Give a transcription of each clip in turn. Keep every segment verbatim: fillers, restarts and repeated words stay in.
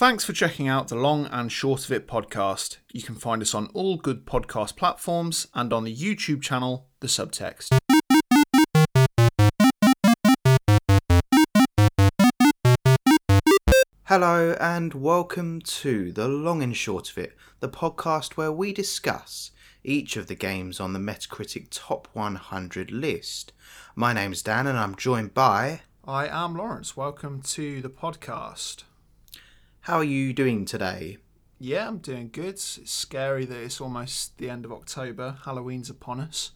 Thanks for checking out the Long and Short of It podcast. You can find us on all good podcast platforms and on the YouTube channel, The Subtext. Hello and welcome to The Long and Short of It, the podcast where we discuss each of the games on the Metacritic Top one hundred list. My name's Dan and I'm joined by... I am Lawrence. Welcome to the podcast. How are you doing today? Yeah, I'm doing good. It's scary that it's almost the end of October. Halloween's upon us.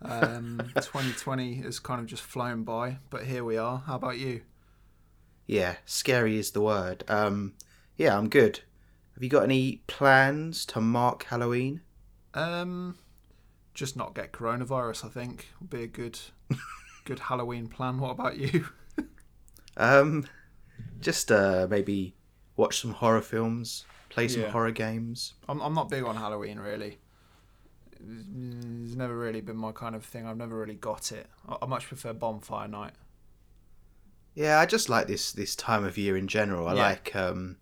Um, twenty twenty has kind of just flown by, but here we are. How about you? Yeah, scary is the word. Um, yeah, I'm good. Have you got any plans to mark Halloween? Um, just not get coronavirus, I think. Would be a good good Halloween plan. What about you? um, just uh, maybe watch some horror films, play some yeah. horror games. I'm I'm not big on Halloween, really. It's never really been my kind of thing. I've never really got it. I much prefer bonfire night. Yeah, I just like this this time of year in general. I yeah. like um,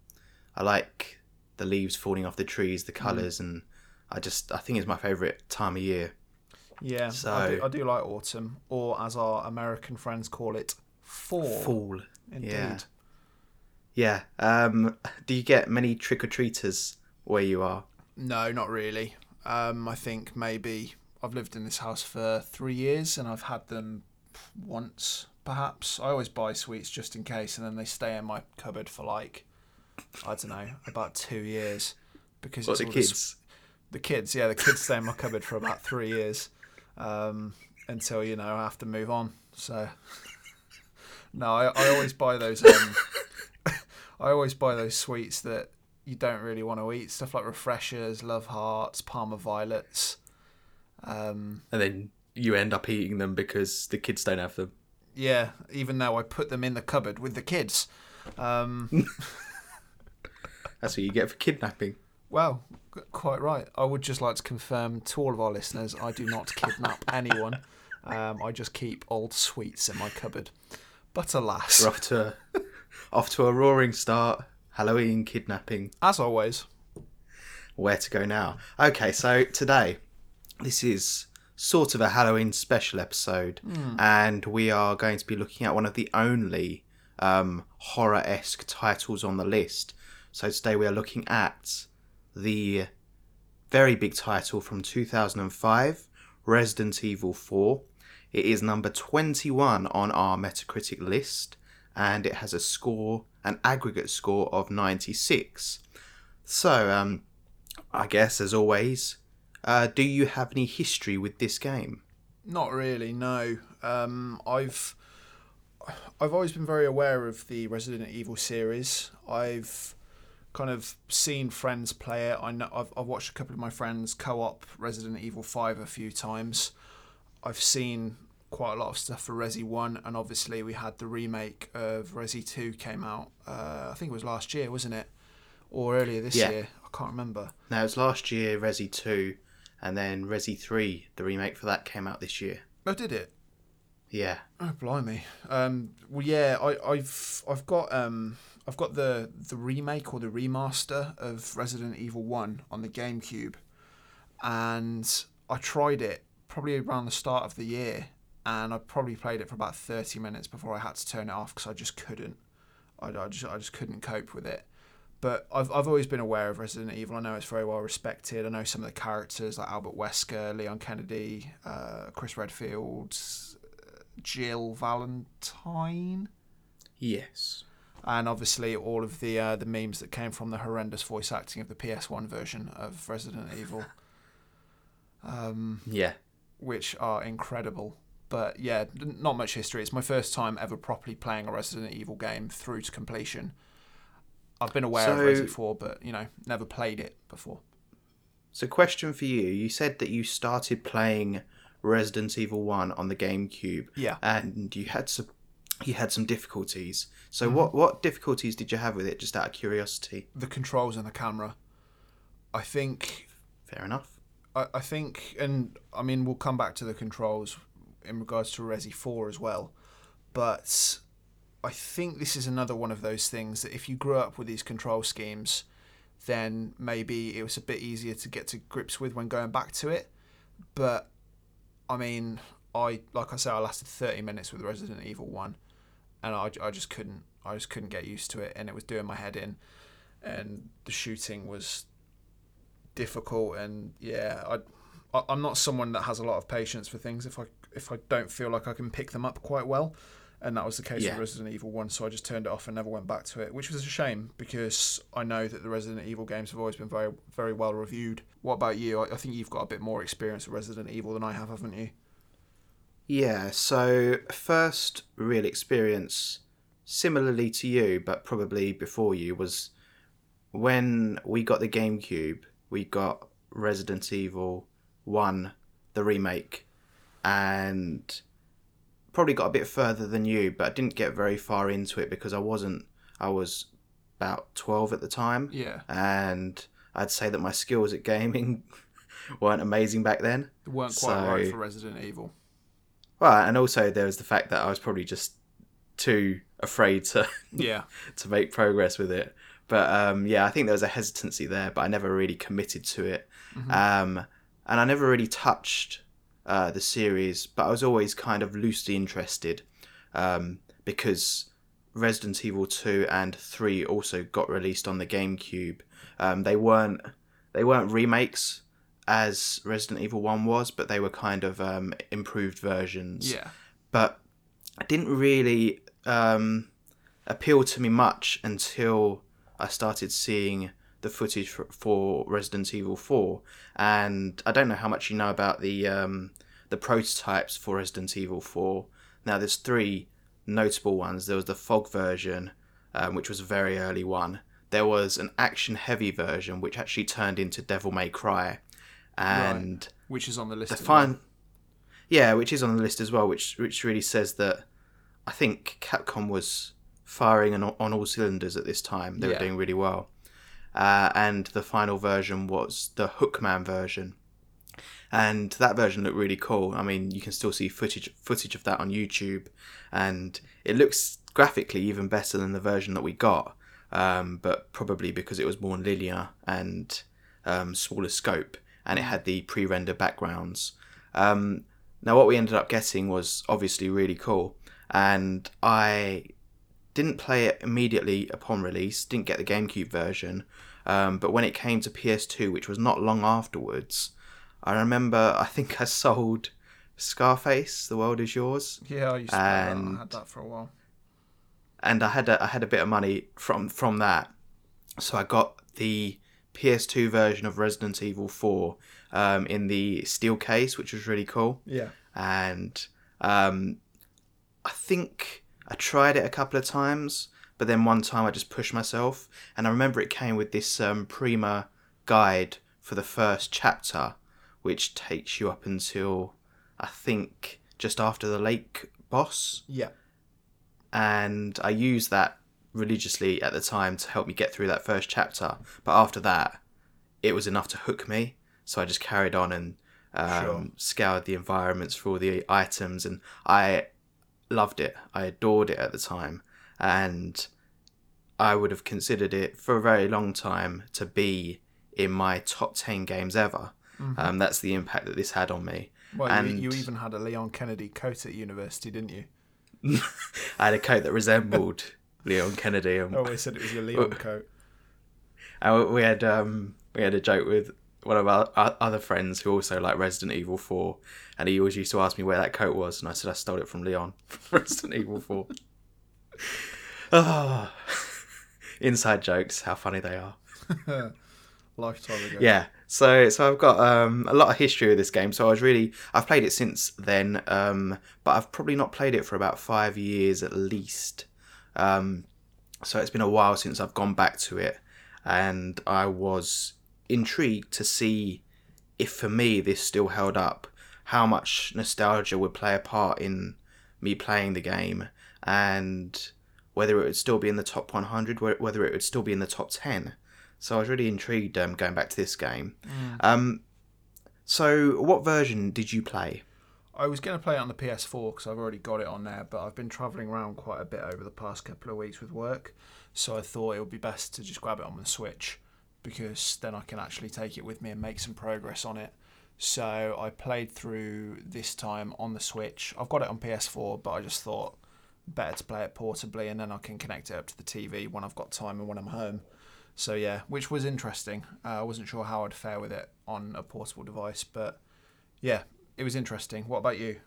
I like the leaves falling off the trees, the colours, mm. and I just I think it's my favourite time of year. Yeah, so I do, I do like autumn, or as our American friends call it, fall. Fall, indeed. Yeah. yeah. Um, do you get many trick or treaters where you are? No, not really. Um, I think maybe I've lived in this house for three years, and I've had them once. Perhaps. I always buy sweets just in case, and then they stay in my cupboard for like, I don't know, about two years. Because what, it's the all kids? The, the kids, yeah, the kids stay in my cupboard for about three years um, until, you know, I have to move on. So, no, I, I always buy those. Um, I always buy those sweets that you don't really want to eat. Stuff like Refreshers, Love Hearts, Parma Violets. Um, and then you end up eating them because the kids don't have them. Yeah, even though I put them in the cupboard with the kids. Um, That's what you get for kidnapping. Well, quite right. I would just like to confirm to all of our listeners, I do not kidnap anyone. Um, I just keep old sweets in my cupboard. But alas. We're off to a, off to a roaring start. Halloween kidnapping. As always. Where to go now? Okay, so today, this is... sort of a Halloween special episode, mm. and we are going to be looking at one of the only um, horror-esque titles on the list. So today we are looking at the very big title from two thousand five, Resident Evil four. It is number twenty-one on our Metacritic list, and it has a score, an aggregate score of ninety-six. So, um, I guess, as always... Uh, do you have any history with this game? Not really, no. Um, I've I've always been very aware of the Resident Evil series. I've kind of seen friends play it. I know I've, I've watched a couple of my friends co-op Resident Evil five a few times. I've seen quite a lot of stuff for Resi one, and obviously we had the remake of Resi two came out. Uh, I think it was last year, wasn't it? Or earlier this yeah. year. I can't remember. No, it was last year, Resi two. And then Resi three, the remake for that, came out this year. Oh, did it? Yeah. Oh, blimey. Um, well, yeah, I, I've I've got um, I've got the the remake or the remaster of Resident Evil one on the GameCube, and I tried it probably around the start of the year, and I probably played it for about thirty minutes before I had to turn it off because I just couldn't. I, I just I just couldn't cope with it. But I've I've always been aware of Resident Evil. I know it's very well respected. I know some of the characters like Albert Wesker, Leon Kennedy, uh, Chris Redfield, Jill Valentine. Yes. And obviously all of the uh, the memes that came from the horrendous voice acting of the P S one version of Resident Evil. Um, yeah. Which are incredible. But yeah, not much history. It's my first time ever properly playing a Resident Evil game through to completion. I've been aware so, of Resi four, but, you know, never played it before. So, question for you. You said that you started playing Resident Evil one on the GameCube. Yeah. And you had some you had some difficulties. So, mm-hmm. what, what difficulties did you have with it, just out of curiosity? The controls and the camera. I think... Fair enough. I, I think, and, I mean, we'll come back to the controls in regards to Resi four as well, but... I think this is another one of those things that if you grew up with these control schemes, then maybe it was a bit easier to get to grips with when going back to it. But, I mean, I like I said, I lasted thirty minutes with Resident Evil one, and I, I just couldn't. I just couldn't get used to it, and it was doing my head in, and the shooting was difficult, and yeah, I, I I'm not someone that has a lot of patience for things if I if I don't feel like I can pick them up quite well, and that was the case yeah. with Resident Evil one, so I just turned it off and never went back to it, which was a shame because I know that the Resident Evil games have always been very very well reviewed. What about you? I, I think you've got a bit more experience with Resident Evil than I have, haven't you? Yeah, so first real experience, similarly to you, but probably before you, was when we got the GameCube, we got Resident Evil one, the remake, and probably got a bit further than you, but I didn't get very far into it because I wasn't, I was about twelve at the time. Yeah. And I'd say that my skills at gaming weren't amazing back then. They weren't quite so, right for Resident Evil. Well, and also there was the fact that I was probably just too afraid to yeah to make progress with it, but um yeah I think there was a hesitancy there, but I never really committed to it. Mm-hmm. um and I never really touched uh the series, but I was always kind of loosely interested um because Resident Evil two and three also got released on the GameCube. um they weren't they weren't remakes as Resident Evil one was, but they were kind of um improved versions. Yeah, but I didn't really um, appeal to me much until I started seeing the footage for, for Resident Evil four. And I don't know how much you know about the um, the prototypes for Resident Evil four. Now, there's three notable ones. There was the Fog version, um, which was a very early one. There was an action-heavy version, which actually turned into Devil May Cry. And right. Which is on the list. The fin- yeah, which is on the list as well, which which really says that I think Capcom was firing on, on all cylinders at this time. They yeah. were doing really well. Uh, and the final version was the Hookman version. And that version looked really cool. I mean, you can still see footage footage of that on YouTube. And it looks graphically even better than the version that we got. Um, but probably because it was more linear and um, smaller scope. And it had the pre-rendered backgrounds. Um, now, what we ended up getting was obviously really cool. And I didn't play it immediately upon release, didn't get the GameCube version, um, but when it came to P S two, which was not long afterwards, I remember I think I sold Scarface, The World Is Yours. Yeah, I used to and, that. I had that for a while. And I had a, I had a bit of money from, from that. So I got the P S two version of Resident Evil four um, in the steel case, which was really cool. Yeah. And... Um, I think I tried it a couple of times, but then one time I just pushed myself, and I remember it came with this um, Prima guide for the first chapter, which takes you up until, I think, just after the lake boss. Yeah. And I used that religiously at the time to help me get through that first chapter, but after that, it was enough to hook me, so I just carried on and um, sure. scoured the environments for all the items, and I... loved it. I adored it at the time, and I would have considered it for a very long time to be in my top ten games ever. Mm-hmm. Um, that's the impact that this had on me. Well, and you, you even had a Leon Kennedy coat at university, didn't you? I had a coat that resembled Leon Kennedy. I always said it was your Leon coat. And we had um, we had a joke with one of our other friends who also liked Resident Evil four, and he always used to ask me where that coat was, and I said I stole it from Leon from Resident Evil four. Oh. Inside jokes, how funny they are. Lifetime ago. Yeah, so so I've got um, a lot of history of this game, so I was really, I've played it since then, um, but I've probably not played it for about five years at least. Um, so it's been a while since I've gone back to it, and I was... intrigued to see if for me this still held up, how much nostalgia would play a part in me playing the game, and whether it would still be in the top one hundred, whether it would still be in the top ten. So I was really intrigued um, going back to this game. Mm. Um, so what version did you play? I was going to play it on the P S four because I've already got it on there, but I've been travelling around quite a bit over the past couple of weeks with work, so I thought it would be best to just grab it on the Switch because then I can actually take it with me and make some progress on it. So I played through this time on the Switch. I've got it on P S four, but I just thought better to play it portably, and then I can connect it up to the T V when I've got time and when I'm home. So yeah, which was interesting. Uh, I wasn't sure how I'd fare with it on a portable device, but yeah, it was interesting. What about you?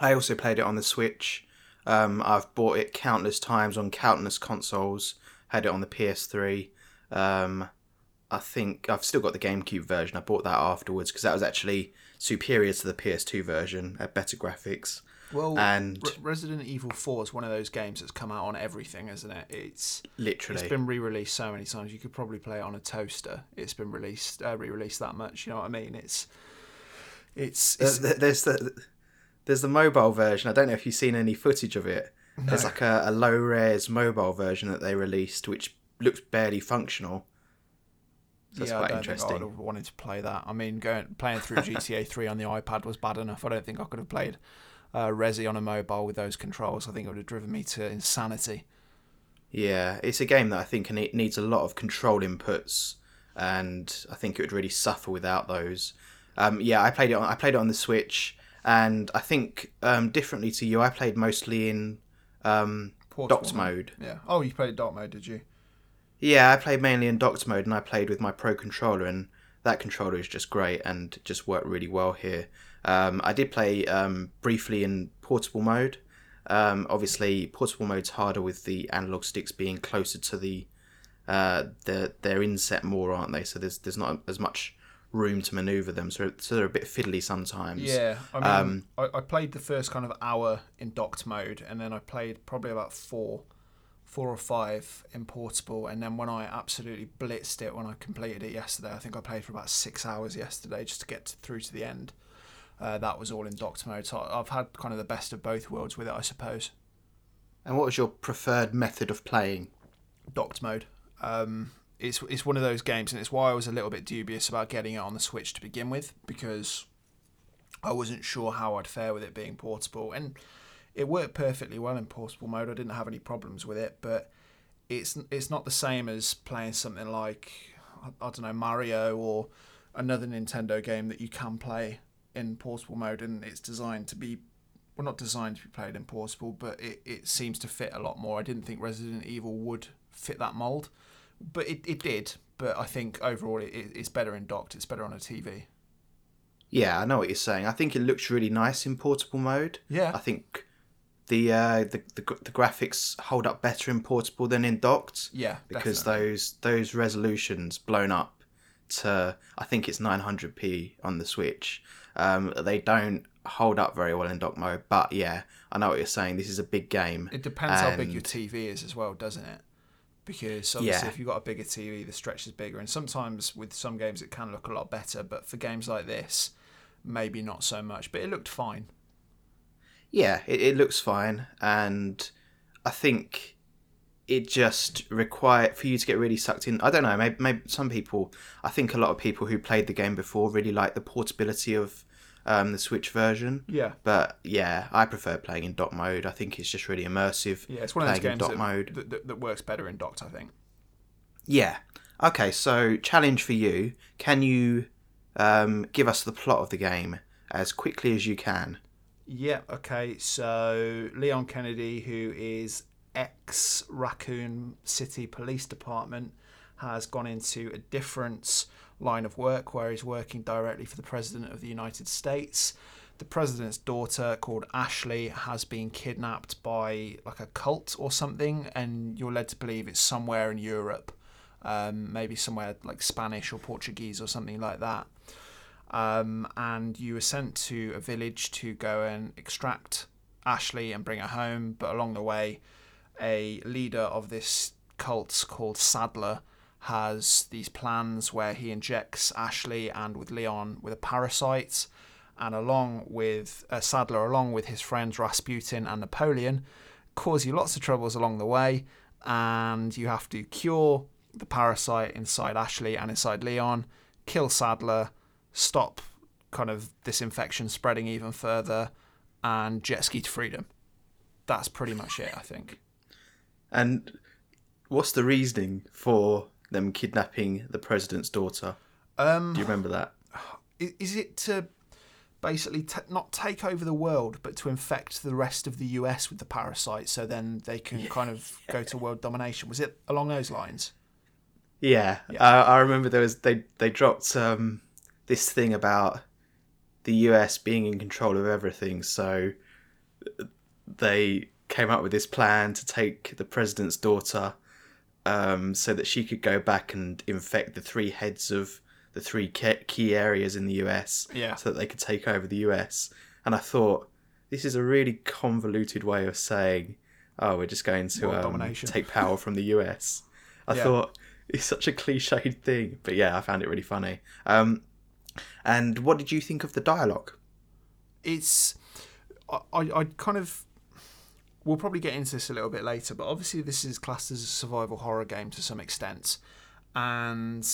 I also played it on the Switch. Um, I've bought it countless times on countless consoles. Had it on the P S three. Um, I think I've still got the GameCube version. I bought that afterwards because that was actually superior to the P S two version. Had better graphics. Well, and Re- Resident Evil four is one of those games that's come out on everything, isn't it? It's literally it's been re-released so many times. You could probably play it on a toaster. It's been released, uh, re-released that much. You know what I mean? It's It's, it's there's the there's the mobile version. I don't know if you've seen any footage of it. No. There's like a, a low res mobile version that they released, which looks barely functional. So that's yeah, quite I don't interesting. Think I would have wanted to play that. I mean, going playing through G T A three on the iPad was bad enough. I don't think I could have played uh, Resi on a mobile with those controls. I think it would have driven me to insanity. Yeah, it's a game that I think it needs a lot of control inputs, and I think it would really suffer without those. Um, yeah, I played it on I played it on the Switch, and I think um, differently to you, I played mostly in um, docked mode. Yeah. Oh, you played docked mode, did you? Yeah, I played mainly in docked mode, and I played with my Pro controller, and that controller is just great and just worked really well here. Um, I did play um, briefly in portable mode. Um, obviously, portable mode's harder with the analog sticks being closer to the uh, the they're inset more, aren't they? So there's there's not as much room to manoeuvre them, so, so they're a bit fiddly sometimes. Yeah, I mean, um, I, I played the first kind of hour in docked mode, and then I played probably about four, four or five in portable, and then when I absolutely blitzed it when I completed it yesterday, I think I played for about six hours yesterday just to get to, through to the end. Uh, that was all in docked mode, so I've had kind of the best of both worlds with it, I suppose. And what was your preferred method of playing? Docked mode. Um... It's it's one of those games, and it's why I was a little bit dubious about getting it on the Switch to begin with, because I wasn't sure how I'd fare with it being portable. And it worked perfectly well in portable mode. I didn't have any problems with it, but it's it's not the same as playing something like, I, I don't know, Mario or another Nintendo game that you can play in portable mode, and it's designed to be, well, not designed to be played in portable, but it, it seems to fit a lot more. I didn't think Resident Evil would fit that mould. But it, it did, but I think overall it, it's better in docked, it's better on a T V. Yeah, I know what you're saying. I think it looks really nice in portable mode. Yeah. I think the uh, the, the the graphics hold up better in portable than in docked. Yeah, because definitely. those those resolutions blown up to, I think it's nine hundred p on the Switch, um, they don't hold up very well in dock mode. But yeah, I know what you're saying. This is a big game. It depends and... how big your T V is as well, doesn't it? Because obviously, yeah. If you've got a bigger T V, the stretch is bigger. And sometimes with some games, it can look a lot better. But for games like this, maybe not so much. But it looked fine. Yeah, it, it looks fine. And I think it just required for you to get really sucked in. I don't know. Maybe, maybe some people, I think a lot of people who played the game before really liked the portability of um, the Switch version. Yeah. But yeah, I prefer playing in dock mode. I think it's just really immersive. Yeah, it's one of those games that, mode. That, that, that works better in docked, I think. Yeah. Okay, so challenge for you. Can you um, give us the plot of the game as quickly as you can? Yeah, okay. So Leon Kennedy, who is ex-Raccoon City Police Department, has gone into a different line of work where he's working directly for the President of the United States. The President's daughter, called Ashley, has been kidnapped by like a cult or something, and you're led to believe it's somewhere in Europe, um, maybe somewhere like Spanish or Portuguese or something like that. Um, and you are sent to a village to go and extract Ashley and bring her home, but along the way, a leader of this cult called Sadler has these plans where he injects Ashley and with Leon with a parasite, and along with uh, Sadler, along with his friends Rasputin and Napoleon, cause you lots of troubles along the way, and you have to cure the parasite inside Ashley and inside Leon, kill Sadler, stop kind of this infection spreading even further, and Jet Ski to Freedom. That's pretty much it, I think. And what's the reasoning for them kidnapping the president's daughter? Um, Do you remember that? Is it to basically t- not take over the world, but to infect the rest of the U S with the parasite so then they can yeah. kind of go to world domination? Was it along those lines? Yeah, yeah. Uh, I remember there was they, they dropped um, this thing about the U S being in control of everything, so they came up with this plan to take the president's daughter um, so that she could go back and infect the three heads of the three key areas in the U S yeah. so that they could take over the U S. And I thought, this is a really convoluted way of saying, oh, we're just going to um, take power from the U S. I yeah. thought, it's such a cliched thing. But yeah, I found it really funny. Um, and what did you think of the dialogue? It's... I, I kind of... We'll probably get into this a little bit later, but obviously this is classed as a survival horror game to some extent. And...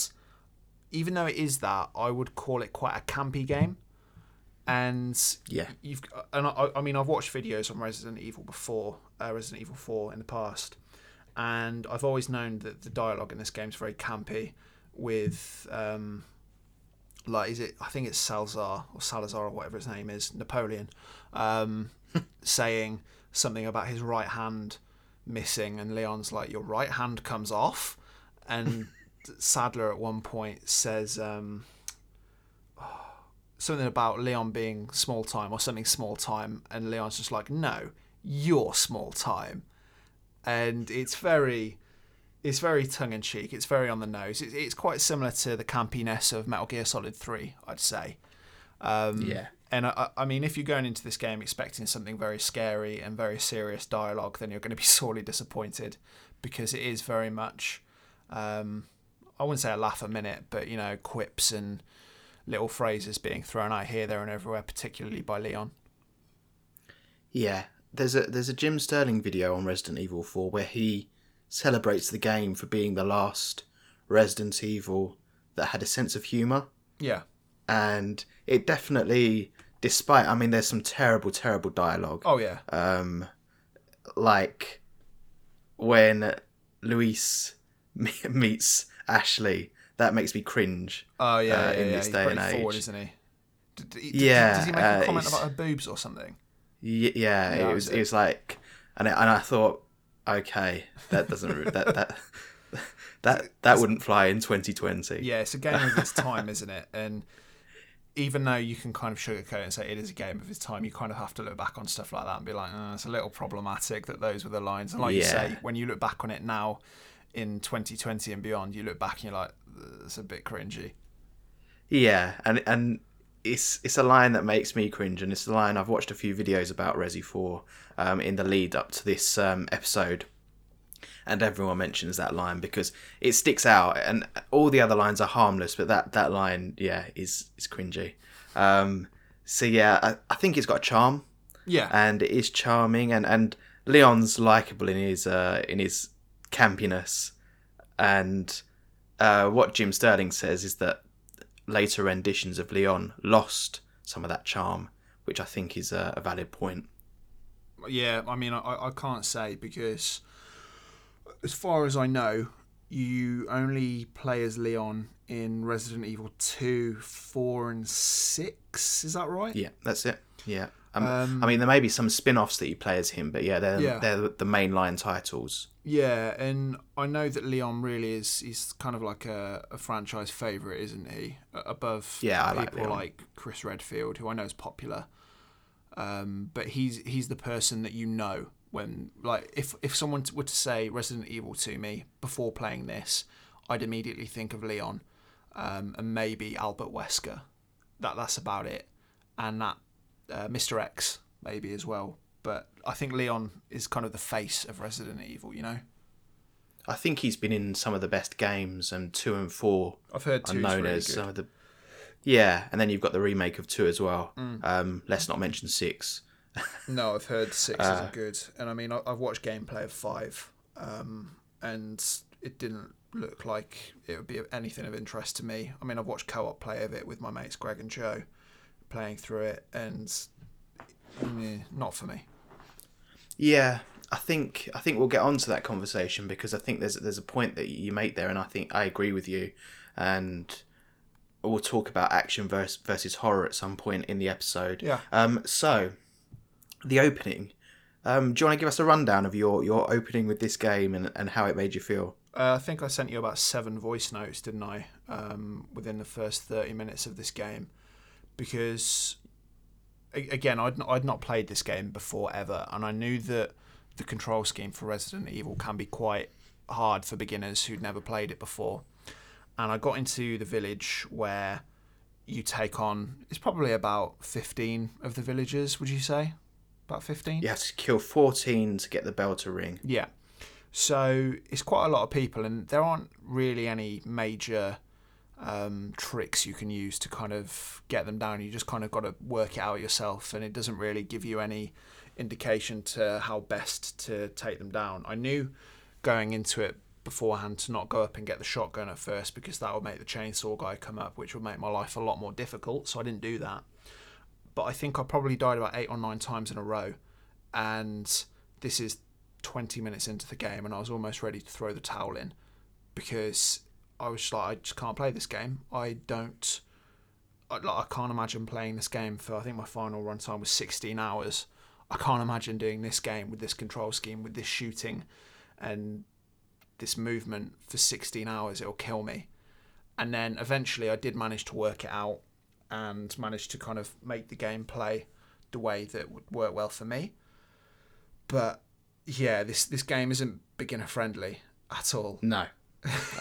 even though it is that, I would call it quite a campy game, and yeah, you've and I, I mean I've watched videos on Resident Evil before, uh, Resident Evil four in the past, and I've always known that the dialogue in this game is very campy. With um, like, is it? I think it's Salazar or Salazar or whatever his name is, Napoleon, um, saying something about his right hand missing, and Leon's like, "Your right hand comes off," and Sadler at one point says um, something about Leon being small time or something small time, and Leon's just like, no, you're small time. And it's very it's very tongue-in-cheek, it's very on the nose. It, it's quite similar to the campiness of Metal Gear Solid three, I'd say. Um, yeah. And I, I mean, if you're going into this game expecting something very scary and very serious dialogue, then you're going to be sorely disappointed, because it is very much... Um, I wouldn't say a laugh a minute, but, you know, quips and little phrases being thrown out here, there and everywhere, particularly by Leon. Yeah, there's a there's a Jim Sterling video on Resident Evil four where he celebrates the game for being the last Resident Evil that had a sense of humour. Yeah. And it definitely, despite, I mean, there's some terrible, terrible dialogue. Oh, yeah. Um, like when Luis meets... Ashley, that makes me cringe. Oh yeah, uh, yeah in yeah, this he's day and age, forward, isn't he? Did, did, yeah. Does he make uh, a comment about her boobs or something? Y- yeah, yeah, it was. It. it was like, and it, and I thought, okay, that doesn't that that that that wouldn't fly in twenty twenty. Yeah, it's a game of its time, isn't it? And even though you can kind of sugarcoat it and say it is a game of its time, you kind of have to look back on stuff like that and be like, oh, it's a little problematic that those were the lines. And like yeah. you say, when you look back on it now, in twenty twenty and beyond, you look back and you're like, it's a bit cringy. Yeah, and and it's it's a line that makes me cringe, and it's a line I've watched a few videos about Resi four um, in the lead up to this um, episode, and everyone mentions that line because it sticks out, and all the other lines are harmless, but that, that line, yeah, is, is cringy. Um, so yeah, I, I think it's got a charm. Yeah. And it is charming, and, and Leon's likeable in his uh, in his... campiness, and uh, what Jim Sterling says is that later renditions of Leon lost some of that charm, which I think is a, a valid point. Yeah, I mean, I, I can't say, because as far as I know, you only play as Leon in Resident Evil two, four and six, is that right? Yeah, that's it, yeah. Um, um, I mean, there may be some spin-offs that you play as him, but yeah, they're yeah. they're the mainline titles. Yeah, and I know that Leon really is he's kind of like a, a franchise favourite, isn't he? Above yeah, people like, like Chris Redfield, who I know is popular. Um, but he's he's the person that you know when, like, if if someone were to say Resident Evil to me before playing this, I'd immediately think of Leon, um, and maybe Albert Wesker. That that's about it, and that. Uh, Mister X maybe as well, but I think Leon is kind of the face of Resident Evil, you know. I think he's been in some of the best games, and two and four I've heard two known really as good. Some of the yeah, and then you've got the remake of two as well. Mm. Um, let's not mention six. No, I've heard six uh, isn't good, and I mean I, I've watched gameplay of five, um, and it didn't look like it would be anything of interest to me. I mean, I've watched co-op play of it with my mates Greg and Joe. playing through it, and mm, not for me. Yeah, I think I think we'll get on to that conversation, because I think there's there's a point that you make there, and I think I agree with you. And we'll talk about action versus, versus horror at some point in the episode. Yeah. Um. So, the opening. Um. Do you want to give us a rundown of your, your opening with this game and, and how it made you feel? Uh, I think I sent you about seven voice notes, didn't I? Um. Within the first thirty minutes of this game, because, again, I'd not, I'd not played this game before ever, and I knew that the control scheme for Resident Evil can be quite hard for beginners who'd never played it before. And I got into the village where you take on, it's probably about fifteen of the villagers, would you say? About fifteen? You have to kill fourteen to get the bell to ring. Yeah. So it's quite a lot of people, and there aren't really any major um, tricks you can use to kind of get them down. You just kind of got to work it out yourself, and it doesn't really give you any indication to how best to take them down. I knew going into it beforehand to not go up and get the shotgun at first, because that would make the chainsaw guy come up, which would make my life a lot more difficult, so I didn't do that. But I think I probably died about eight or nine times in a row, and this is twenty minutes into the game, and I was almost ready to throw the towel in, because I was just like, I just can't play this game. I don't I, like, I can't imagine playing this game for, I think my final run time was sixteen hours. I can't imagine doing this game with this control scheme, with this shooting and this movement for sixteen hours. It'll kill me. And then eventually I did manage to work it out and managed to kind of make the game play the way that would work well for me. But yeah, this this game isn't beginner friendly at all. No.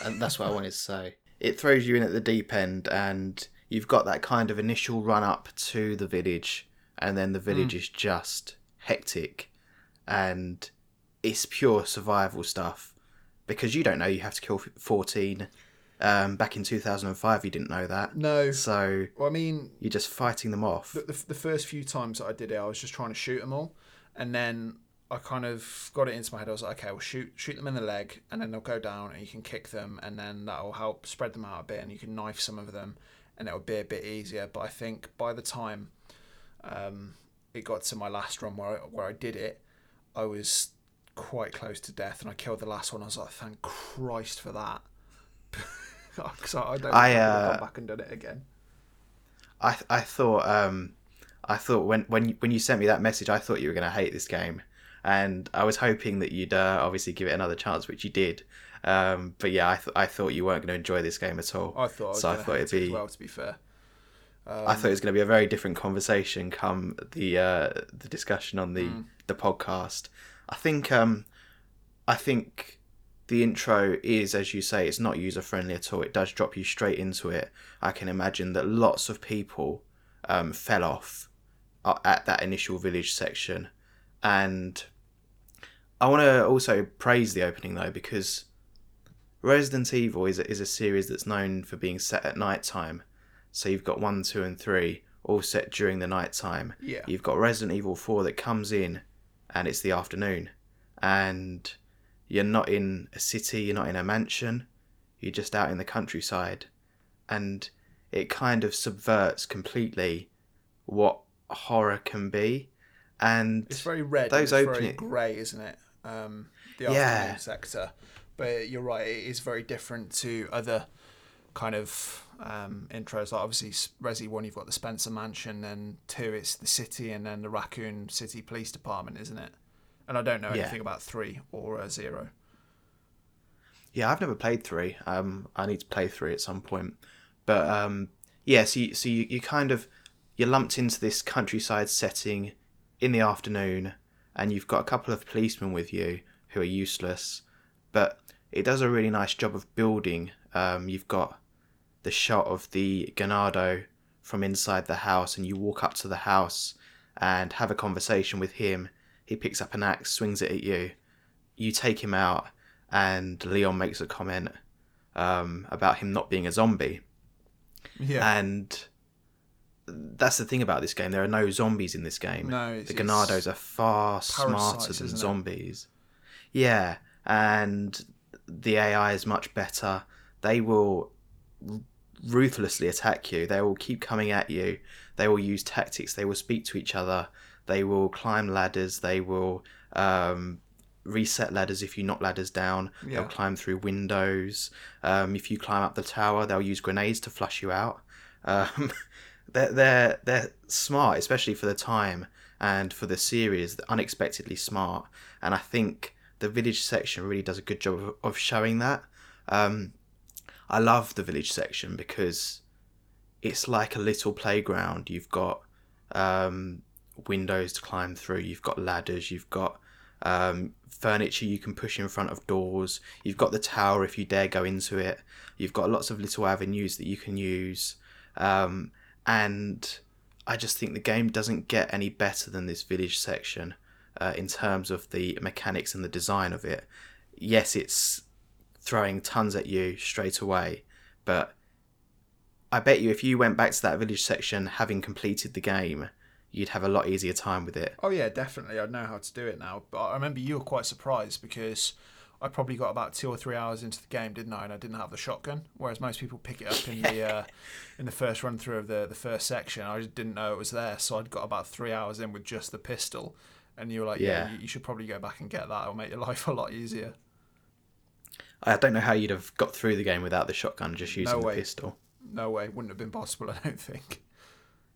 And that's what I wanted to say. It throws you in at the deep end, and you've got that kind of initial run up to the village, and then the village mm. is just hectic, and it's pure survival stuff. Because you don't know you have to kill fourteen. Um, back in two thousand five, you didn't know that. No. So, well, I mean, you're just fighting them off. The, the, the first few times that I did it, I was just trying to shoot them all. And then I kind of got it into my head. I was like, okay, well, shoot, shoot them in the leg, and then they'll go down, and you can kick them, and then that'll help spread them out a bit, and you can knife some of them, and it'll be a bit easier. But I think by the time um, it got to my last run where I, where I did it, I was quite close to death, and I killed the last one. I was like, thank Christ for that. Because I don't I, think I've uh, gone back and done it again. I I thought um I thought when when you, when you sent me that message, I thought you were going to hate this game, and I was hoping that you'd uh, obviously give it another chance, which you did. Um, but yeah, I th- I thought you weren't going to enjoy this game at all. I thought I was so. I thought it'd be well. To be fair, um, I thought it was going to be a very different conversation come the uh, the discussion on the mm. the podcast. I think um, I think the intro is, as you say, it's not user-friendly at all. It does drop you straight into it. I can imagine that lots of people um, fell off at that initial village section. And I want to also praise the opening, though, because Resident Evil is a, is a series that's known for being set at night time. So you've got one, two, and three all set during the night time. Yeah. You've got Resident Evil four that comes in, and it's the afternoon, and you're not in a city, you're not in a mansion, you're just out in the countryside, and it kind of subverts completely what horror can be. And it's very red, those and it's opening... very grey, isn't it? Um, the afternoon yeah. sector, but you're right, it is very different to other kind of um, intros. Like obviously, Resi one, you've got the Spencer Mansion, and two, it's the city, and then the Raccoon City Police Department, isn't it? And I don't know yeah. anything about three or uh, zero. Yeah, I've never played three. Um, I need to play three at some point. But um, yeah, so you, so you, you kind of you're lumped into this countryside setting in the afternoon, and you've got a couple of policemen with you who are useless, but it does a really nice job of building. Um, you've got the shot of the Ganado from inside the house, and you walk up to the house and have a conversation with him. He picks up an axe, swings it at you, you take him out, and Leon makes a comment um, about him not being a zombie. Yeah. And that's the thing about this game, there are no zombies in this game. No, it's, the Ganados are far smarter than zombies. It? Yeah, and the A I is much better. They will ruthlessly attack you. They will keep coming at you. They will use tactics. They will speak to each other. They will climb ladders. They will um, reset ladders if you knock ladders down. Yeah. They'll climb through windows. Um, if you climb up the tower, they'll use grenades to flush you out. Um, they're, they're, they're smart, especially for the time and for the series, they're unexpectedly smart. And I think the village section really does a good job of, of showing that. Um, I love the village section because it's like a little playground. You've got um, windows to climb through. You've got ladders. You've got um, furniture you can push in front of doors. You've got the tower if you dare go into it. You've got lots of little avenues that you can use. Um, and I just think the game doesn't get any better than this village section uh, in terms of the mechanics and the design of it. Yes, it's throwing tons at you straight away, but I bet you if you went back to that village section having completed the game, you'd have a lot easier time with it. Oh yeah, definitely. I know how to do it now. But I remember you were quite surprised because I probably got about two or three hours into the game, didn't I? And I didn't have the shotgun, whereas most people pick it up in the uh, in the first run through of the the first section. I just didn't know it was there, so I'd got about three hours in with just the pistol, and you were like, "Yeah, yeah you, you should probably go back and get that. It'll make your life a lot easier." I don't know how you'd have got through the game without the shotgun, just using the pistol. No way. Wouldn't have been possible, I don't think.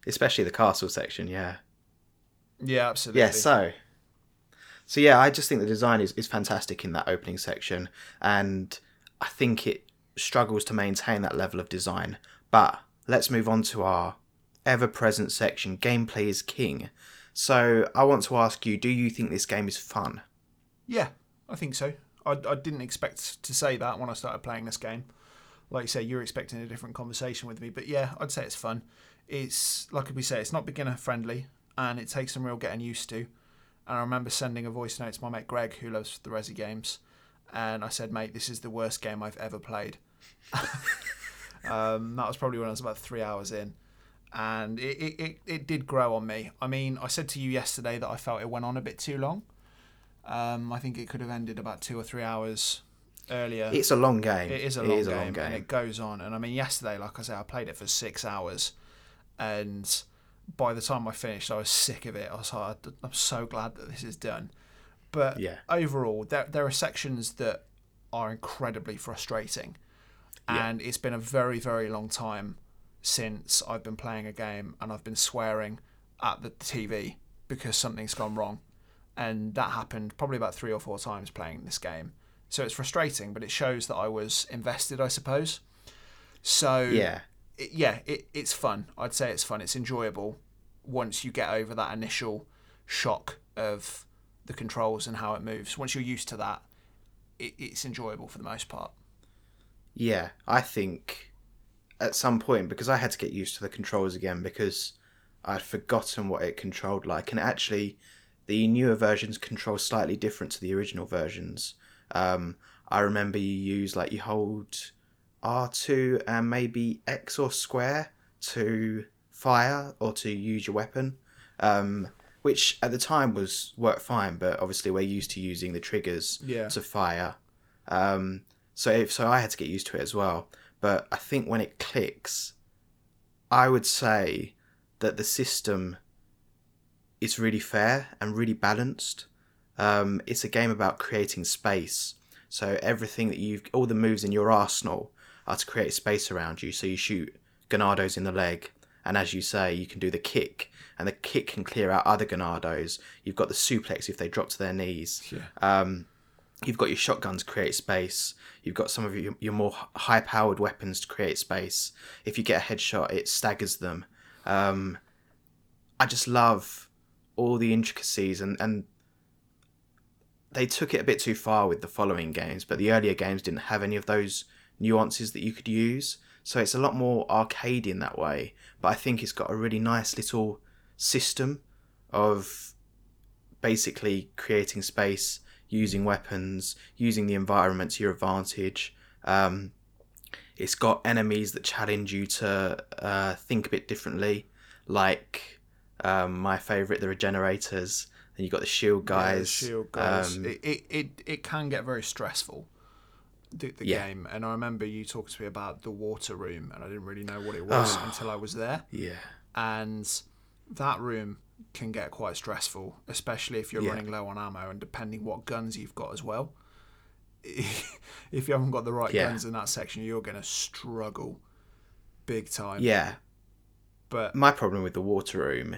Especially the castle section, yeah. Yeah, absolutely. Yeah, so... So, yeah, I just think the design is, is fantastic in that opening section, and I think it struggles to maintain that level of design. But let's move on to our ever-present section, Gameplay is King. So, I want to ask you, do you think this game is fun? Yeah, I think so. I, I didn't expect to say that when I started playing this game. Like you say, you're expecting a different conversation with me. But yeah, I'd say it's fun. It's, like we say, it's not beginner friendly and it takes some real getting used to. And I remember sending a voice note to my mate Greg, who loves the Resi games. And I said, mate, this is the worst game I've ever played. um, that was probably when I was about three hours in. And it, it, it, it did grow on me. I mean, I said to you yesterday that I felt it went on a bit too long. Um, I think it could have ended about two or three hours earlier. It's a long game. It is a, it long, is a game long game, and it goes on. And I mean, yesterday, like I said, I played it for six hours, and by the time I finished, I was sick of it. I was like, I'm so glad that this is done. But yeah, overall, there there are sections that are incredibly frustrating, and yeah, it's been a very, very long time since I've been playing a game and I've been swearing at the T V because something's gone wrong. And that happened probably about three or four times playing this game. So it's frustrating, but it shows that I was invested, I suppose. So yeah, it, yeah it, it's fun. I'd say it's fun. It's enjoyable once you get over that initial shock of the controls and how it moves. Once you're used to that, it, it's enjoyable for the most part. Yeah, I think at some point, because I had to get used to the controls again because I'd forgotten what it controlled like. And actually, the newer versions control slightly different to the original versions. Um, I remember you use, like, you hold R two and maybe X or square to fire or to use your weapon, um, which at the time was worked fine, but obviously we're used to using the triggers yeah. to fire. Um, so if, so I had to get used to it as well. But I think when it clicks, I would say that the system... it's really fair and really balanced. Um, it's a game about creating space. So everything that you've... all the moves in your arsenal are to create space around you. So you shoot Ganados in the leg. And as you say, you can do the kick. And the kick can clear out other Ganados. You've got the suplex if they drop to their knees. Yeah. Um, you've got your shotguns to create space. You've got some of your, your more high-powered weapons to create space. If you get a headshot, it staggers them. Um, I just love... all the intricacies, and, and they took it a bit too far with the following games, but the earlier games didn't have any of those nuances that you could use, so it's a lot more arcadey in that way. But I think it's got a really nice little system of basically creating space, using weapons, using the environment to your advantage. Um, it's got enemies that challenge you to uh, think a bit differently, like... Um, my favourite, the regenerators, and you got the shield guys. Yeah, the shield guys. Um, it, it, it, it can get very stressful. the, the yeah. game, and I remember you talking to me about the water room, and I didn't really know what it was oh. until I was there. Yeah. And that room can get quite stressful, especially if you're yeah. running low on ammo, and depending what guns you've got as well. If you haven't got the right yeah. guns in that section, you're going to struggle big time. Yeah. But my problem with the water room,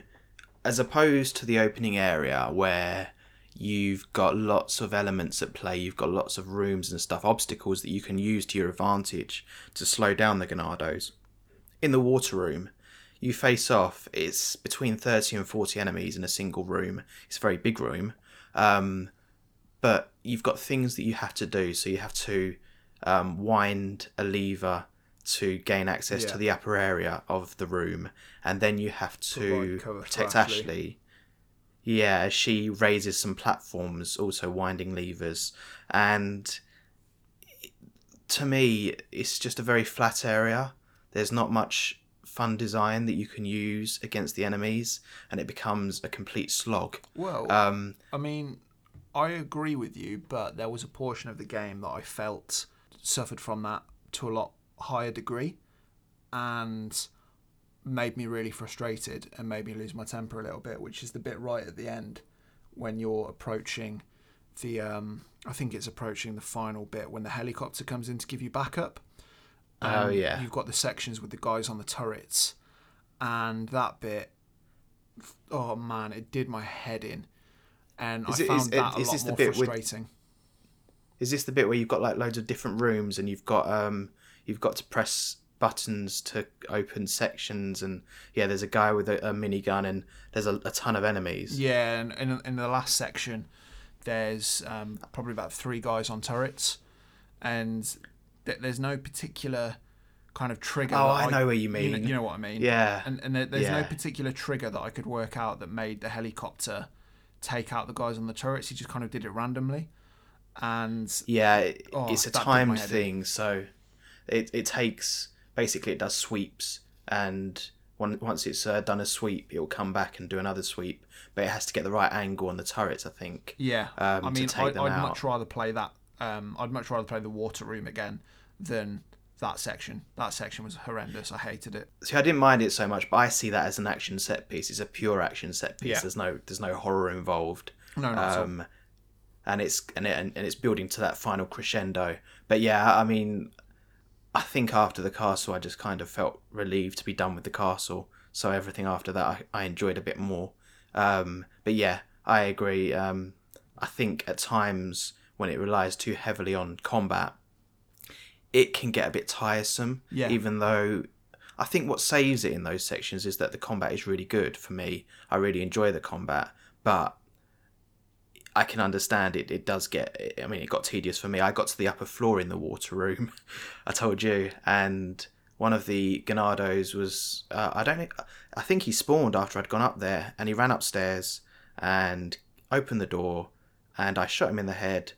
as opposed to the opening area where you've got lots of elements at play, you've got lots of rooms and stuff, obstacles that you can use to your advantage to slow down the Ganados. In the water room, you face off, it's between thirty and forty enemies in a single room. It's a very big room. Um, but you've got things that you have to do. So you have to um, wind a lever to gain access yeah. to the upper area of the room. And then you have to protect Ashley. Ashley. Yeah, she raises some platforms, also winding levers. And to me, it's just a very flat area. There's not much fun design that you can use against the enemies, and it becomes a complete slog. Well, um, I mean, I agree with you, but there was a portion of the game that I felt suffered from that to a lot higher degree, and made me really frustrated and made me lose my temper a little bit, which is the bit right at the end when you're approaching the um I think it's approaching the final bit when the helicopter comes in to give you backup. Um, oh yeah you've got the sections with the guys on the turrets, and that bit, oh man, it did my head in, and is I it, found is, that is, a is lot more frustrating with, is this the bit where you've got like loads of different rooms and you've got um you've got to press buttons to open sections, and yeah, there's a guy with a, a minigun, and there's a, a ton of enemies. Yeah, and in, in the last section, there's um, probably about three guys on turrets, and th- there's no particular kind of trigger. Oh, I know I, where you mean. You know, you know what I mean? Yeah. And, and there, there's yeah. no particular trigger that I could work out that made the helicopter take out the guys on the turrets. He just kind of did it randomly, and yeah, it, oh, it's a time thing. In. So it it takes. Basically, it does sweeps, and one, once it's uh, done a sweep, it'll come back and do another sweep. But it has to get the right angle on the turrets, I think. Yeah, um, I mean, I, I'd out. much rather play that. Um, I'd much rather play the water room again than that section. That section was horrendous. I hated it. See, I didn't mind it so much, but I see that as an action set piece. It's a pure action set piece. Yeah. There's no, there's no horror involved. No, not um, at all. And it's and it, and it's building to that final crescendo. But yeah, I mean. I think after the castle, I just kind of felt relieved to be done with the castle. So everything after that, I, I enjoyed a bit more. Um, but yeah, I agree. Um, I think at times when it relies too heavily on combat, it can get a bit tiresome. Yeah. Even though I think what saves it in those sections is that the combat is really good for me. I really enjoy the combat, but I can understand it. It does get, I mean, it got tedious for me. I got to the upper floor in the water room, I told you, and one of the Ganados was, uh, I don't know, I think he spawned after I'd gone up there, and he ran upstairs and opened the door, and I shot him in the head,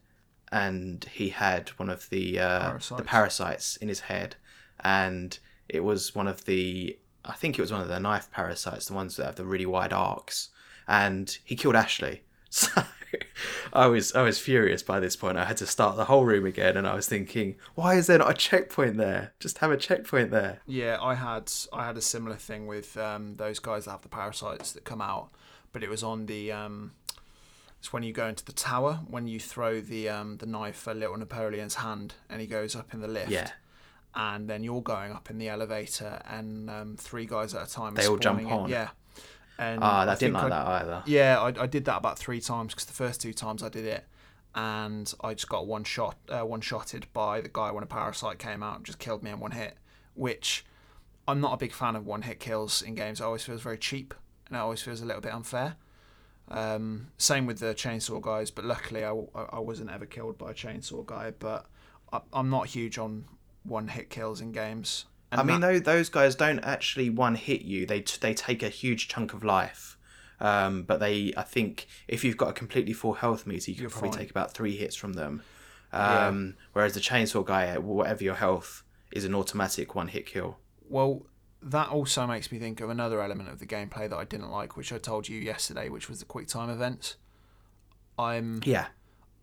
and he had one of the, uh, parasites. the parasites in his head, and it was one of the, I think it was one of the knife parasites, the ones that have the really wide arcs, and he killed Ashley. So I was I was furious by this point. I had to start the whole room again, and I was thinking, why is there not a checkpoint there? Just have a checkpoint there. Yeah, I had I had a similar thing with um, those guys that have the parasites that come out, but it was on the um, it's when you go into the tower when you throw the um, the knife at little Napoleon's hand, and he goes up in the lift. Yeah. And then you're going up in the elevator, and um, three guys at a time. They all jump on. It. Yeah. And ah, that I didn't like I, that either. Yeah, I, I did that about three times because the first two times I did it, and I just got one shot, uh, one shotted by the guy when a parasite came out and just killed me in one hit. Which I'm not a big fan of one hit kills in games. It always feels very cheap, and it always feels a little bit unfair. Um, same with the chainsaw guys, but luckily I, I wasn't ever killed by a chainsaw guy. But I, I'm not huge on one hit kills in games. And I mean, that... those guys don't actually one-hit you. They t- they take a huge chunk of life. Um, but they, I think, if you've got a completely full health meter, you can You're probably fine. take about three hits from them. Um, yeah. Whereas the chainsaw guy, whatever your health, is an automatic one-hit kill. Well, that also makes me think of another element of the gameplay that I didn't like, which I told you yesterday, which was the quick time events. I'm yeah.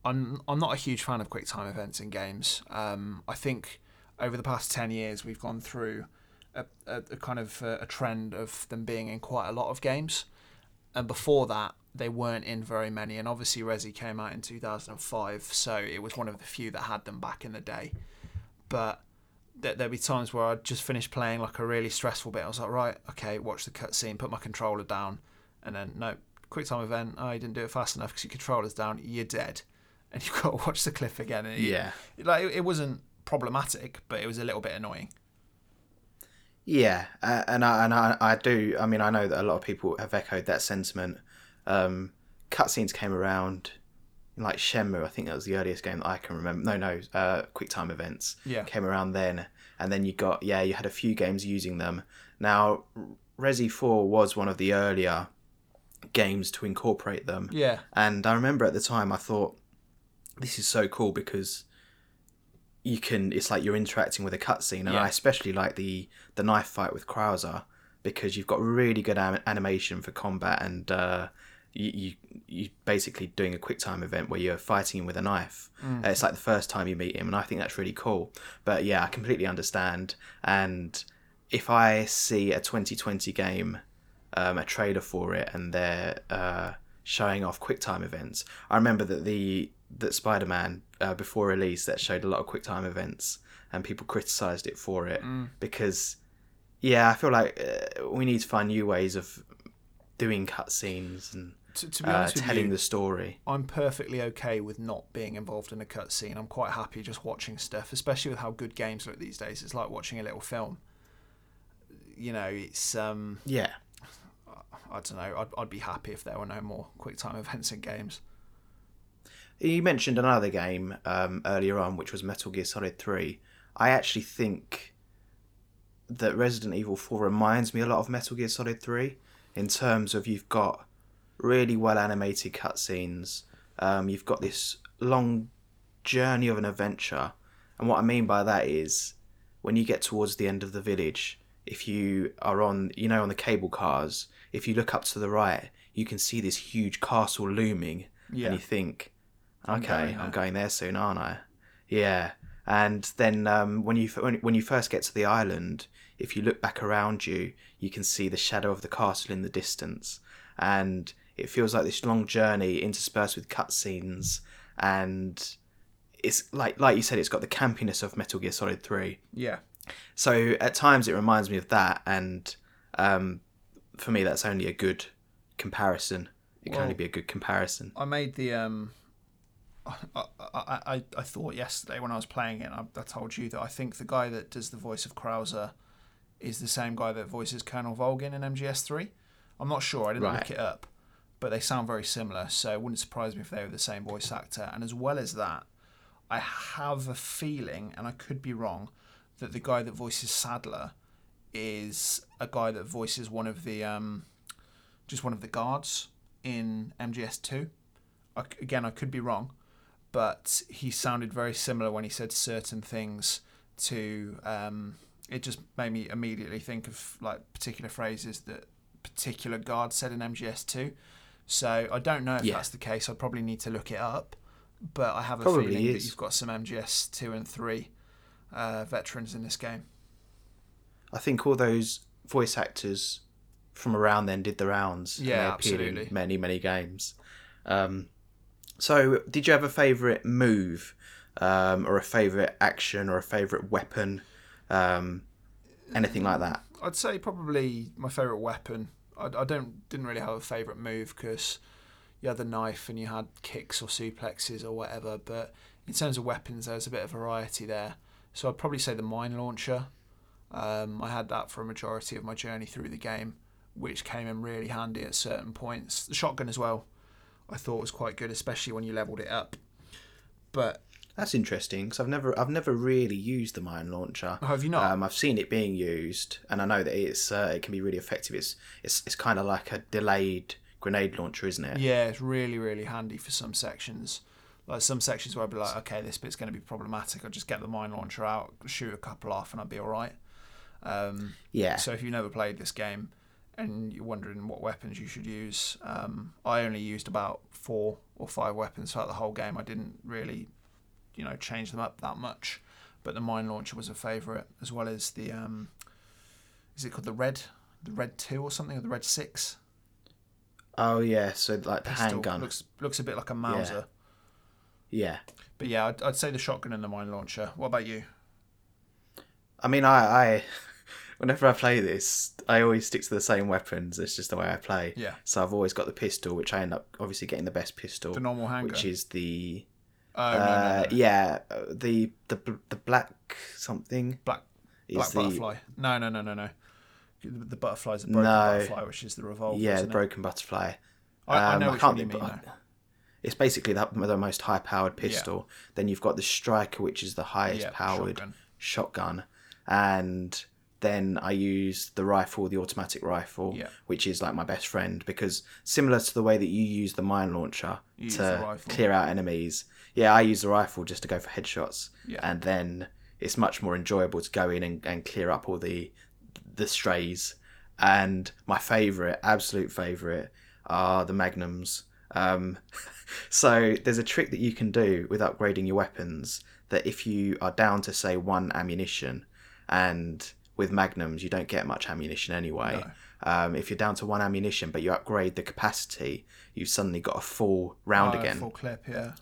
I'm I'm not a huge fan of quick time events in games. Um, I think over the past ten years we've gone through a, a, a kind of a, a trend of them being in quite a lot of games, and before that they weren't in very many. And obviously Resi came out in two thousand five, so it was one of the few that had them back in the day. But there'd be times where I'd just finish playing like a really stressful bit. I was like, right, okay, watch the cutscene, put my controller down, and then no, quick time event. Oh, you didn't do it fast enough because your controller's down. You're dead, and you've got to watch the clip again. And yeah, it, like it wasn't problematic, but it was a little bit annoying. Yeah, uh, and I and I, I do. I mean, I know that a lot of people have echoed that sentiment. Um, cutscenes came around. Like Shenmue, I think that was the earliest game that I can remember. No, no, uh, quick time events yeah. came around then, and then you got yeah, you had a few games using them. Now, Resi four was one of the earlier games to incorporate them. Yeah, and I remember at the time I thought this is so cool because you can. It's like you're interacting with a cutscene, and yeah. I especially like the the knife fight with Krauser because you've got really good anim- animation for combat and. Uh, You, you you basically doing a quick time event where you're fighting him with a knife. Mm. Uh, it's like the first time you meet him, and I think that's really cool. But yeah, I completely understand. And if I see a twenty twenty game, um, a trailer for it, and they're uh, showing off quick time events, I remember that the that Spider-Man uh, before release that showed a lot of quick time events, and people criticised it for it mm. because yeah, I feel like uh, we need to find new ways of doing cutscenes and. To, to be honest uh, with telling you, the story. I'm perfectly okay with not being involved in a cutscene. I'm quite happy just watching stuff, especially with how good games look these days. It's like watching a little film. You know, it's um, yeah. I, I don't know. I'd I'd be happy if there were no more quick time events in games. You mentioned another game um, earlier on, which was Metal Gear Solid three. I actually think that Resident Evil four reminds me a lot of Metal Gear Solid three in terms of you've got. Really well animated cutscenes. Um, you've got this long journey of an adventure, and what I mean by that is when you get towards the end of the village, if you are on, you know, on the cable cars, if you look up to the right, you can see this huge castle looming, yeah. and you think, "Okay, I'm going, I'm going there soon, aren't I?" Yeah. And then um, when you when you first get to the island, if you look back around you, you can see the shadow of the castle in the distance, and it feels like this long journey interspersed with cutscenes, and it's like like you said, it's got the campiness of Metal Gear Solid three. Yeah. So at times it reminds me of that, and um, for me that's only a good comparison. It well, can only be a good comparison. I made the um, I, I I I thought yesterday when I was playing it, I, I told you that I think the guy that does the voice of Krauser is the same guy that voices Colonel Volgin in M G S three. I'm not sure. I didn't right. look it up. But they sound very similar, so it wouldn't surprise me if they were the same voice actor. And as well as that, I have a feeling, and I could be wrong, that the guy that voices Sadler is a guy that voices one of the um, just one of the guards in M G S two. I, again, I could be wrong, but he sounded very similar when he said certain things to. Um, it just made me immediately think of like particular phrases that particular guard said in M G S two. So I don't know if yeah. that's the case. I'd probably need to look it up, but I have a probably feeling is. that you've got some M G S two and three uh, veterans in this game. I think all those voice actors from around then did the rounds. Yeah, and absolutely. In many, many games. Um, so did you have a favourite move um, or a favourite action or a favourite weapon, um, anything like that? I'd say probably my favourite weapon. I don't didn't really have a favourite move because you had the knife and you had kicks or suplexes or whatever. But in terms of weapons, there was a bit of variety there. So I'd probably say the mine launcher. Um, I had that for a majority of my journey through the game, which came in really handy at certain points. The shotgun as well, I thought was quite good, especially when you levelled it up. But that's interesting because I've never I've never really used the mine launcher. Oh, have you not? Um, I've seen it being used, and I know that it's uh, it can be really effective. It's it's it's kind of like a delayed grenade launcher, isn't it? Yeah, it's really really handy for some sections. Like some sections where I'd be like, okay, this bit's going to be problematic. I'll just get the mine launcher out, shoot a couple off, and I'll be all right. Um, yeah. So if you've never played this game and you're wondering what weapons you should use, um, I only used about four or fire weapons throughout the whole game. I didn't really, you know, change them up that much. But the mine launcher was a favourite, as well as the um, is it called the red, the red two or something, or the red six? Oh yeah, so like the pistol. Handgun looks looks a bit like a Mauser. Yeah. yeah. But yeah, I'd, I'd say the shotgun and the mine launcher. What about you? I mean, I, I whenever I play this, I always stick to the same weapons. It's just the way I play. Yeah. So I've always got the pistol, which I end up obviously getting the best pistol. The normal handgun, which is the. Oh, uh, no, no, no. Yeah, the the the black something black black is butterfly. The... No, no, no, no, no. The, the butterfly's a broken no. butterfly, which is the revolver. Yeah, the broken it? butterfly. I, um, I know I which can't one you mean. I, it's basically the, the most high-powered pistol. Yeah. Then you've got the striker, which is the highest-powered yeah, shotgun. shotgun, and then I use the rifle, the automatic rifle, yeah. which is like my best friend, because similar to the way that you use the mine launcher you to clear out enemies. Yeah, I use the rifle just to go for headshots, yeah. and then it's much more enjoyable to go in and, and clear up all the the strays. And my favourite, absolute favourite, are the magnums. Um, so there's a trick that you can do with upgrading your weapons that if you are down to, say, one ammunition, and with magnums you don't get much ammunition anyway. No. Um, if you're down to one ammunition but you upgrade the capacity, you've suddenly got a full round oh, again. Full clip, yeah.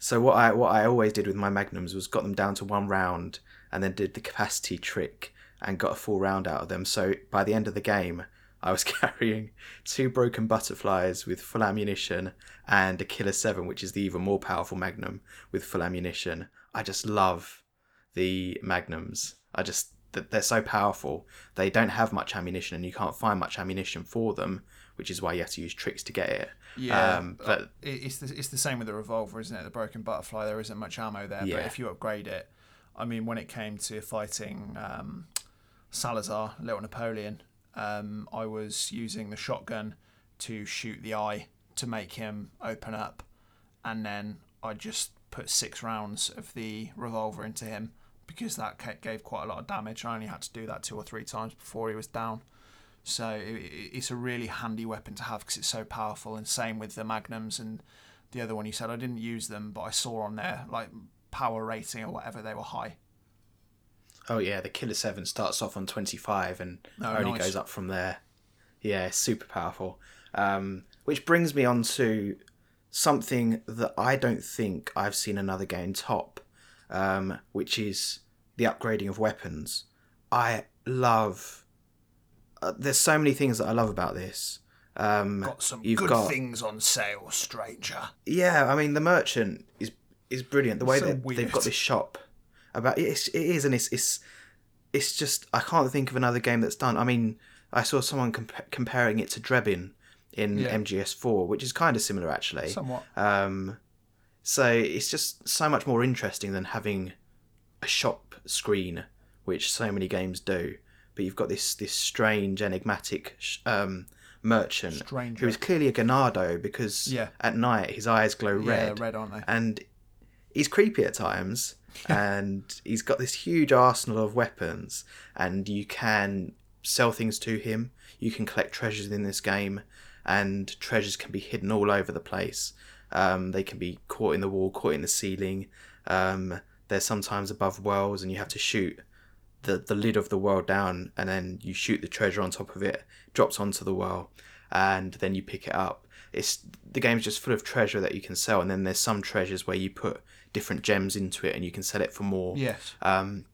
So what I what I always did with my magnums was got them down to one round and then did the capacity trick and got a full round out of them. So by the end of the game, I was carrying two broken butterflies with full ammunition and a Killer seven, which is the even more powerful magnum, with full ammunition. I just love the magnums. I just they're so powerful. They don't have much ammunition and you can't find much ammunition for them, which is why you have to use tricks to get it. Yeah, um, but it's the, it's the same with the revolver, isn't it? The broken butterfly, there isn't much ammo there, yeah. but if you upgrade it, I mean, when it came to fighting um, Salazar, Little Napoleon, um, I was using the shotgun to shoot the eye to make him open up, and then I just put six rounds of the revolver into him because that gave quite a lot of damage. I only had to do that two or three times before he was down. So it's a really handy weapon to have because it's so powerful. And same with the magnums and the other one you said. I didn't use them, but I saw on their like power rating or whatever they were high. Oh yeah, the Killer seven starts off on twenty-five and oh, only nice. goes up from there. Yeah, it's super powerful. Um, which brings me on to something that I don't think I've seen another game top, um, which is the upgrading of weapons. I love. Uh, there's so many things that I love about this. Um, got some you've good got, things on sale, stranger. Yeah, I mean the merchant is is brilliant. The way so that weird. they've got this shop about it's, it is, and it's it's it's just I can't think of another game that's done. I mean, I saw someone comp- comparing it to Drebin in yeah. M G S four, which is kind of similar actually. Somewhat. Um, so it's just so much more interesting than having a shop screen, which so many games do. But you've got this this strange, enigmatic um, merchant Stranger. who is clearly a Ganado because yeah. at night his eyes glow red. Yeah, red, aren't they? And he's creepy at times, and he's got this huge arsenal of weapons, and you can sell things to him. You can collect treasures in this game, and treasures can be hidden all over the place. Um, they can be caught in the wall, caught in the ceiling. Um, they're sometimes above wells, and you have to shoot the the lid of the world down, and then you shoot the treasure on top of it, drops onto the well, and then you pick it up. It's the game's just full of treasure that you can sell, and then there's some treasures where you put different gems into it and you can sell it for more. Yes. Um,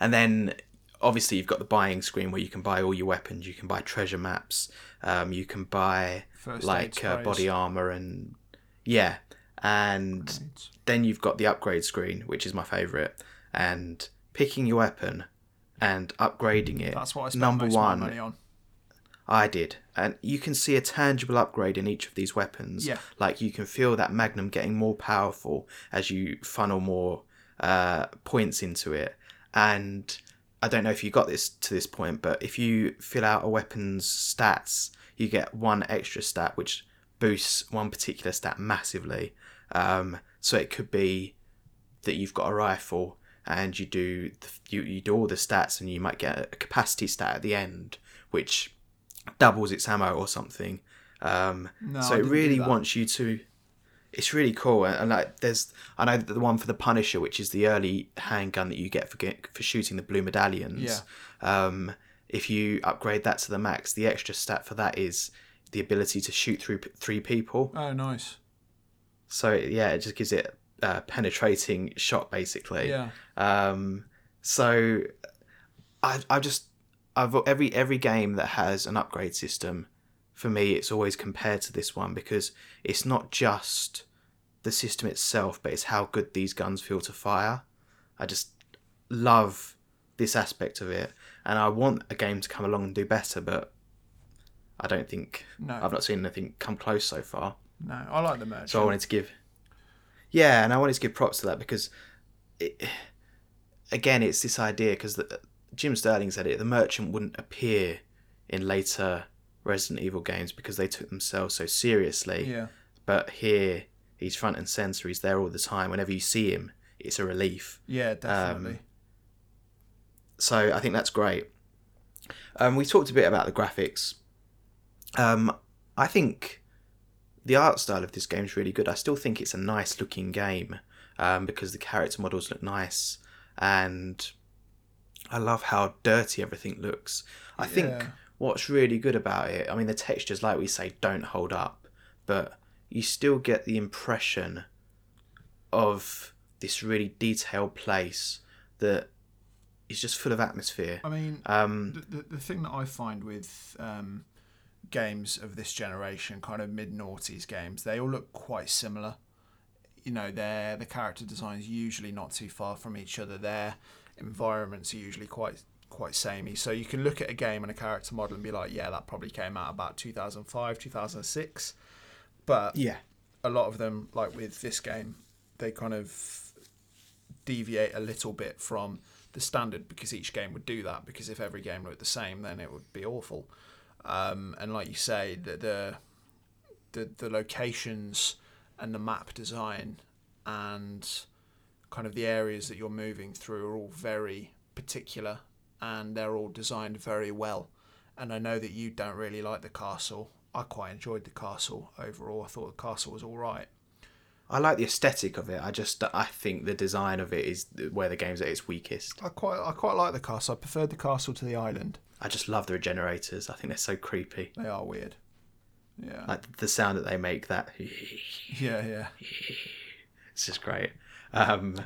and then obviously you've got the buying screen where you can buy all your weapons, you can buy treasure maps, um, you can buy First like uh, body armor and yeah, and Great. then you've got the upgrade screen, which is my favorite, and picking your weapon and upgrading it. That's what I spent Number most one, of my money on. I did. And you can see a tangible upgrade in each of these weapons. Yeah. Like you can feel that magnum getting more powerful as you funnel more uh, points into it. And I don't know if you got this to this point, but if you fill out a weapon's stats, you get one extra stat, which boosts one particular stat massively. Um, so it could be that you've got a rifle, and you do you, you do all the stats, and you might get a capacity stat at the end, which doubles its ammo or something. Um, no, so it really wants you to... It's really cool, and, and like there's, I know the one for the Punisher, which is the early handgun that you get for for shooting the blue medallions. Yeah. Um, if you upgrade that to the max, the extra stat for that is the ability to shoot through p- three people. Oh, nice. So yeah, it just gives it a penetrating shot basically. Yeah. Um, so I I just I've every every game that has an upgrade system. For me, it's always compared to this one because it's not just the system itself, but it's how good these guns feel to fire. I just love this aspect of it, and I want a game to come along and do better, but I don't think no. I've not seen anything come close so far. No, I like the merch. So I wanted to give, yeah, and I wanted to give props to that because, it, again, it's this idea because Jim Sterling said it: the merchant wouldn't appear in later Resident Evil games because they took themselves so seriously. Yeah. But here, he's front and centre. He's there all the time. Whenever you see him, it's a relief. Yeah, definitely. Um, so I think that's great. Um, we talked a bit about the graphics. Um, I think the art style of this game is really good. I still think it's a nice looking game um, because the character models look nice. And I love how dirty everything looks. I yeah. think... What's really good about it, I mean, the textures, like we say, don't hold up, but you still get the impression of this really detailed place that is just full of atmosphere. I mean, um, the, the, the thing that I find with um, games of this generation, kind of mid-noughties games, they all look quite similar. You know, they're, the character design's usually not too far from each other. Their environments are usually quite... quite samey, so you can look at a game and a character model and be like, yeah, that probably came out about two thousand five, two thousand six, but yeah, a lot of them, like with this game, they kind of deviate a little bit from the standard because each game would do that, because if every game looked the same, then it would be awful. Um, and like you say, the the the, the locations and the map design and kind of the areas that you're moving through are all very particular, and they're all designed very well. And I know that you don't really like the castle. I quite enjoyed the castle overall. I thought the castle was all right. I like the aesthetic of it. I just I think the design of it is where the game's at its weakest. I quite I quite like the castle. I preferred the castle to the island. I just love the regenerators. I think they're so creepy. They are weird. Yeah. Like the sound that they make, that yeah, yeah. It's just great. Um,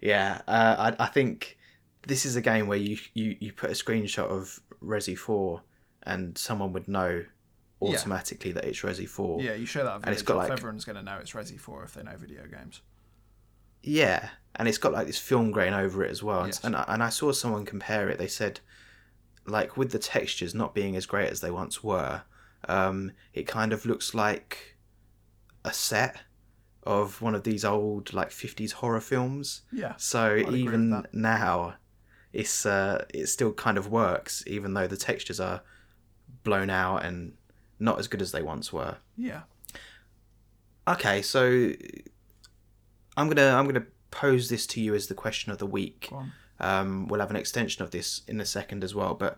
yeah, uh, I I think this is a game where you, you, you put a screenshot of Resi four and someone would know automatically yeah. that it's Resi four. Yeah, you show that video, and it's got like, everyone's going to know it's Resi four if they know video games. Yeah, and it's got like this film grain over it as well. Yes. And, and, I, and I saw someone compare it. They said, like, with the textures not being as great as they once were, um, it kind of looks like a set of one of these old, like, fifties horror films. Yeah. So even now... It's uh, it still kind of works, even though the textures are blown out and not as good as they once were. Yeah. Okay, so I'm gonna I'm gonna pose this to you as the question of the week. Go on. Um, we'll have an extension of this in a second as well. But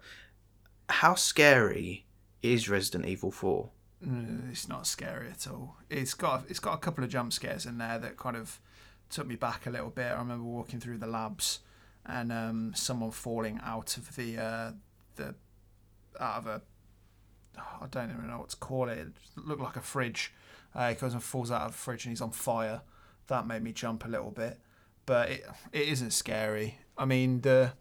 how scary is Resident Evil four? Mm, it's not scary at all. It's got it's got a couple of jump scares in there that kind of took me back a little bit. I remember walking through the labs. And um, someone falling out of the uh, the out of a I don't even know what to call it. It looked like a fridge. Uh, he goes and falls out of the fridge and he's on fire. That made me jump a little bit, but it it isn't scary. I mean, the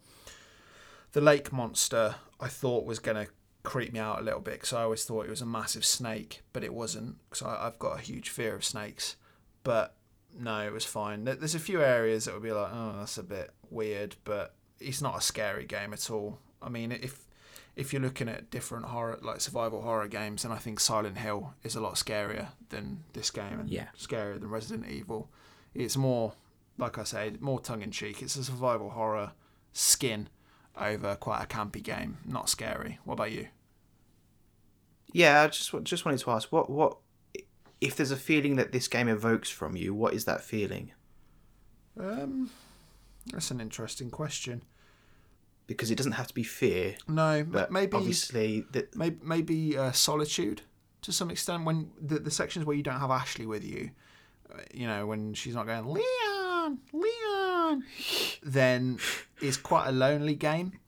the lake monster I thought was gonna creep me out a little bit because I always thought it was a massive snake, but it wasn't because I've got a huge fear of snakes. But no, it was fine. There's a few areas that would be like, oh, that's a bit weird, but it's not a scary game at all. I mean, if if you're looking at different horror, like survival horror games, then I think Silent Hill is a lot scarier than this game, and yeah. scarier than Resident Evil. It's more, like I say, more tongue-in-cheek. It's a survival horror skin over quite a campy game. Not scary. What about you? Yeah, I just just wanted to ask, what what if there's a feeling that this game evokes from you, what is that feeling? Um, that's an interesting question. Because it doesn't have to be fear. No, but maybe obviously the... maybe maybe uh, solitude to some extent. When the, the sections where you don't have Ashley with you, you know, when she's not going, Leon, Leon, then it's quite a lonely game.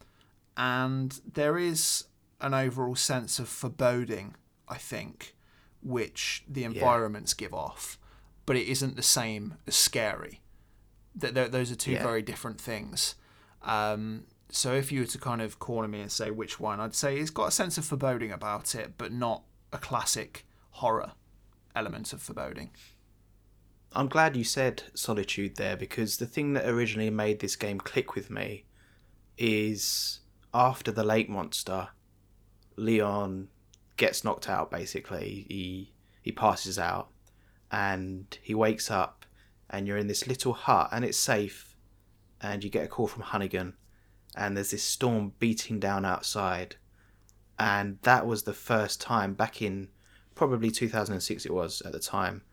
And there is an overall sense of foreboding, I think, which the environments yeah. give off. But it isn't the same as scary. Th- th- those are two yeah. very different things. Um, so if you were to kind of corner me and say which one, I'd say it's got a sense of foreboding about it, but not a classic horror element of foreboding. I'm glad you said solitude there, because the thing that originally made this game click with me is after the lake monster, Leon gets knocked out, basically. He he passes out and he wakes up, and you're in this little hut and it's safe, and you get a call from Hunnigan, and there's this storm beating down outside. And that was the first time, back in probably two thousand six it was at the time,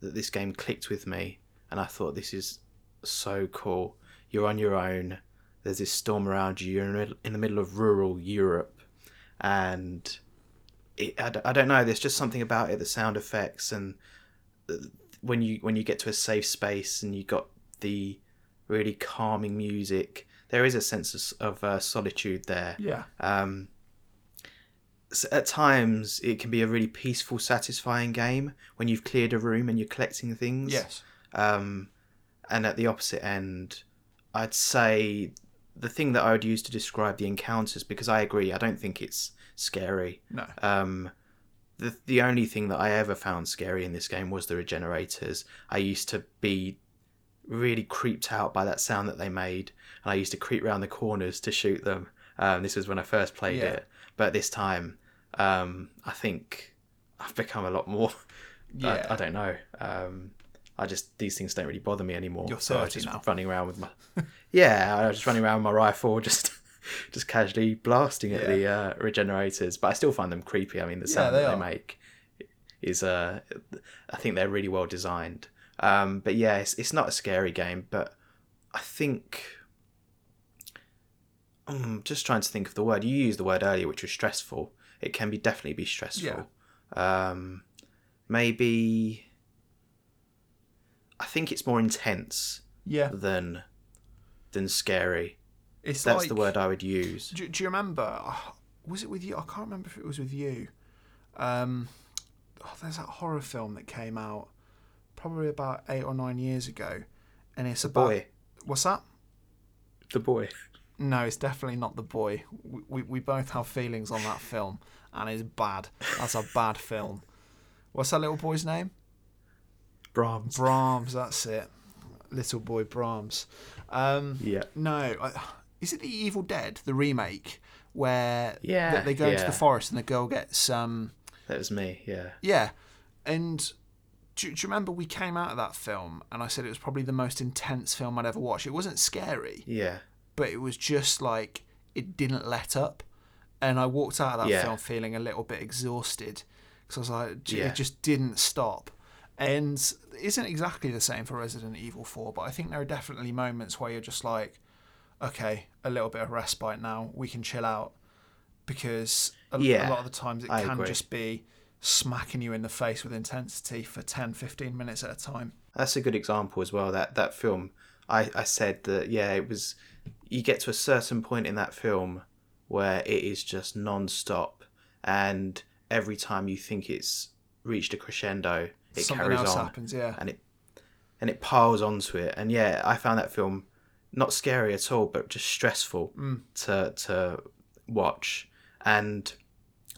that this game clicked with me. And I thought, this is so cool. You're on your own. There's this storm around you. You're in the middle of rural Europe. And it, I, I don't know, there's just something about it, the sound effects. And when you when you get to a safe space and you got the really calming music, there is a sense of, of uh, solitude there. Yeah. Um, so at times, it can be a really peaceful, satisfying game when you've cleared a room and you're collecting things. Yes. Um, and at the opposite end, I'd say the thing that I would use to describe the encounters, because I agree, I don't think it's scary. No. Um, the the only thing that I ever found scary in this game was the regenerators. I used to be really creeped out by that sound that they made, and I used to creep around the corners to shoot them. Um, this was when I first played yeah. it, but this time, um, I think I've become a lot more. Yeah. I, I don't know. Um, I just, these things don't really bother me anymore. You're so I was just now. running around with my yeah, I was just running around with my rifle, just just casually blasting at yeah. the uh, regenerators. But I still find them creepy. I mean, the sound yeah, they that are. they make is, uh, I think they're really well designed. Um, but yeah, it's it's not a scary game, but I think I'm just trying to think of the word. You used the word earlier, which was stressful. It can be definitely be stressful. Yeah. Um, maybe. I think it's more intense yeah. than than scary. It's That's like, the word I would use. Do, do you remember? Oh, was it with you? I can't remember if it was with you. Um, oh, there's that horror film that came out probably about eight or nine years ago. And it's The about, Boy. What's that? The Boy. No, it's definitely not The Boy. We, we, we both have feelings on that film. And it's bad. That's a bad film. What's that little boy's name? Brahms. Brahms, that's it. Little boy Brahms. Um, yeah. No, I, is it The Evil Dead, the remake, where yeah, they, they go yeah. into the forest and the girl gets... Um, that was me, yeah. Yeah. And do, do you remember we came out of that film and I said it was probably the most intense film I'd ever watched? It wasn't scary. Yeah. But it was just like, it didn't let up. And I walked out of that yeah. film feeling a little bit exhausted because I was like, yeah. it just didn't stop. And it isn't exactly the same for Resident Evil four, but I think there are definitely moments where you're just like, okay, a little bit of respite now, we can chill out, because a, yeah, a lot of the times it I can agree. just be smacking you in the face with intensity for ten, fifteen minutes at a time. That's a good example as well, that, that film. I, I said that, yeah, it was, you get to a certain point in that film where it is just non-stop, and every time you think it's reached a crescendo... It Something carries else on, happens, yeah. and it and it piles onto it. And yeah, I found that film not scary at all, but just stressful mm. to to watch. And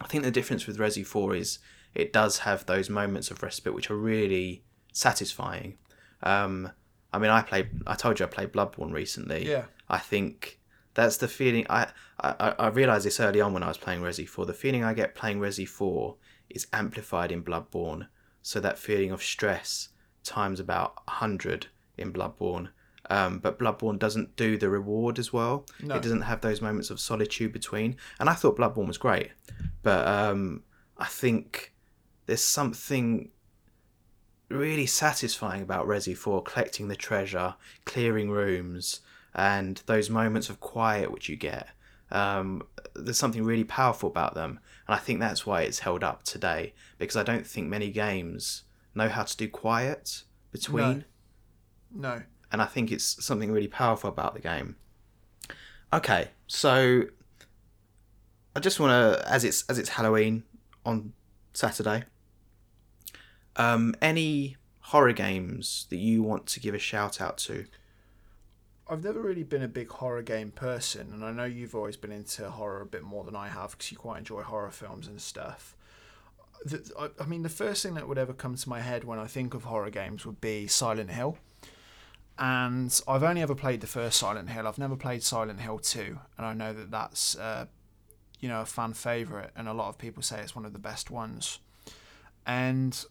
I think the difference with Resi four is it does have those moments of respite, which are really satisfying. Um, I mean, I played. I told you I played Bloodborne recently. Yeah. I think that's the feeling. I I, I realised this early on when I was playing Resi four. The feeling I get playing Resi four is amplified in Bloodborne. So that feeling of stress times about one hundred in Bloodborne. Um, but Bloodborne doesn't do the reward as well. No. It doesn't have those moments of solitude between. And I thought Bloodborne was great. But um, I think there's something really satisfying about Resi four, collecting the treasure, clearing rooms, and those moments of quiet which you get. Um, there's something really powerful about them, and I think that's why it's held up today, because I don't think many games know how to do quiet, between. No. no. And I think it's something really powerful about the game. Okay, so I just want to, as it's as it's Halloween on Saturday, um, any horror games that you want to give a shout out to? I've never really been a big horror game person, and I know you've always been into horror a bit more than I have because you quite enjoy horror films and stuff. The, I, I mean, the first thing that would ever come to my head when I think of horror games would be Silent Hill. And I've only ever played the first Silent Hill. I've never played Silent Hill two, and I know that that's uh, you know, a fan favourite, and a lot of people say it's one of the best ones. And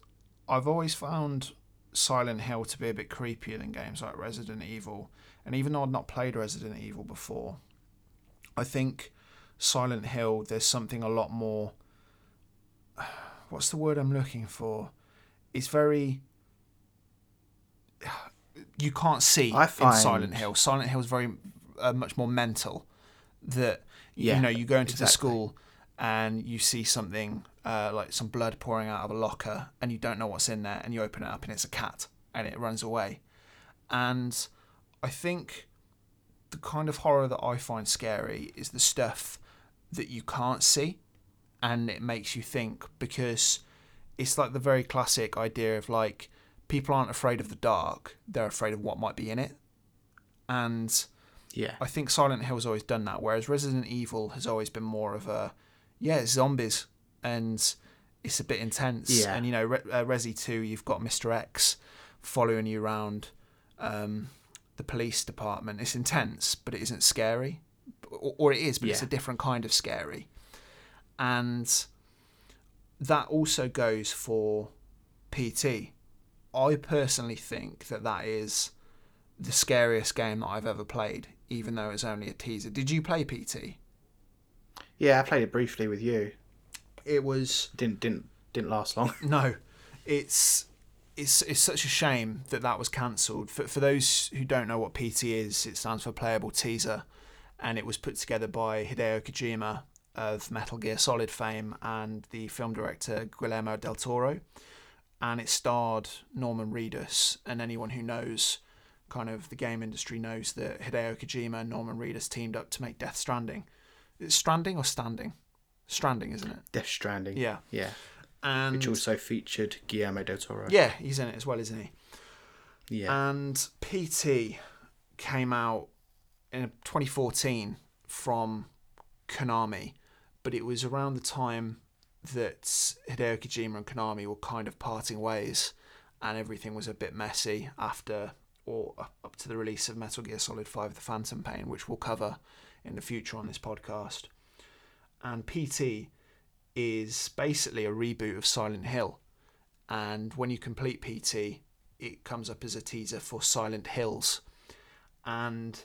I've always found Silent Hill to be a bit creepier than games like Resident Evil. And even though I'd not played Resident Evil before, I think Silent Hill, there's something a lot more... What's the word I'm looking for? It's very... You can't see I find... in Silent Hill. Silent Hill is very uh, much more mental. That, yeah, you know, you go into exactly. the school and you see something, uh, like some blood pouring out of a locker, and you don't know what's in there, and you open it up and it's a cat and it runs away. And I think the kind of horror that I find scary is the stuff that you can't see and it makes you think, because it's like the very classic idea of, like, people aren't afraid of the dark, they're afraid of what might be in it. And yeah, I think Silent Hill's always done that, whereas Resident Evil has always been more of a, yeah, it's zombies and it's a bit intense. Yeah. And, you know, Re- uh, Resi two, you've got Mister X following you around um, the police department. It's intense, but it isn't scary. Or, or it is, but yeah. It's a different kind of scary. And that also goes for P T. I personally think that that is the scariest game that I've ever played, even though it's only a teaser. Did you play P T? Yeah, I played it briefly with you. It was didn't didn't didn't last long. No, it's it's it's such a shame that that was cancelled. For for those who don't know what P T is, it stands for Playable Teaser, and it was put together by Hideo Kojima of Metal Gear Solid fame and the film director Guillermo del Toro. And it starred Norman Reedus, and anyone who knows kind of the game industry knows that Hideo Kojima and Norman Reedus teamed up to make Death Stranding. It's Stranding or Standing? Stranding, isn't it? Death Stranding. Yeah. Yeah. And which also featured Guillermo del Toro. Yeah, he's in it as well, isn't he? Yeah. And P T came out in twenty fourteen from Konami, but it was around the time that Hideo Kojima and Konami were kind of parting ways, and everything was a bit messy after, or up to the release of Metal Gear Solid five, The Phantom Pain, which we'll cover in the future on this podcast. And P T is basically a reboot of Silent Hill, and when you complete P T, it comes up as a teaser for Silent Hills, and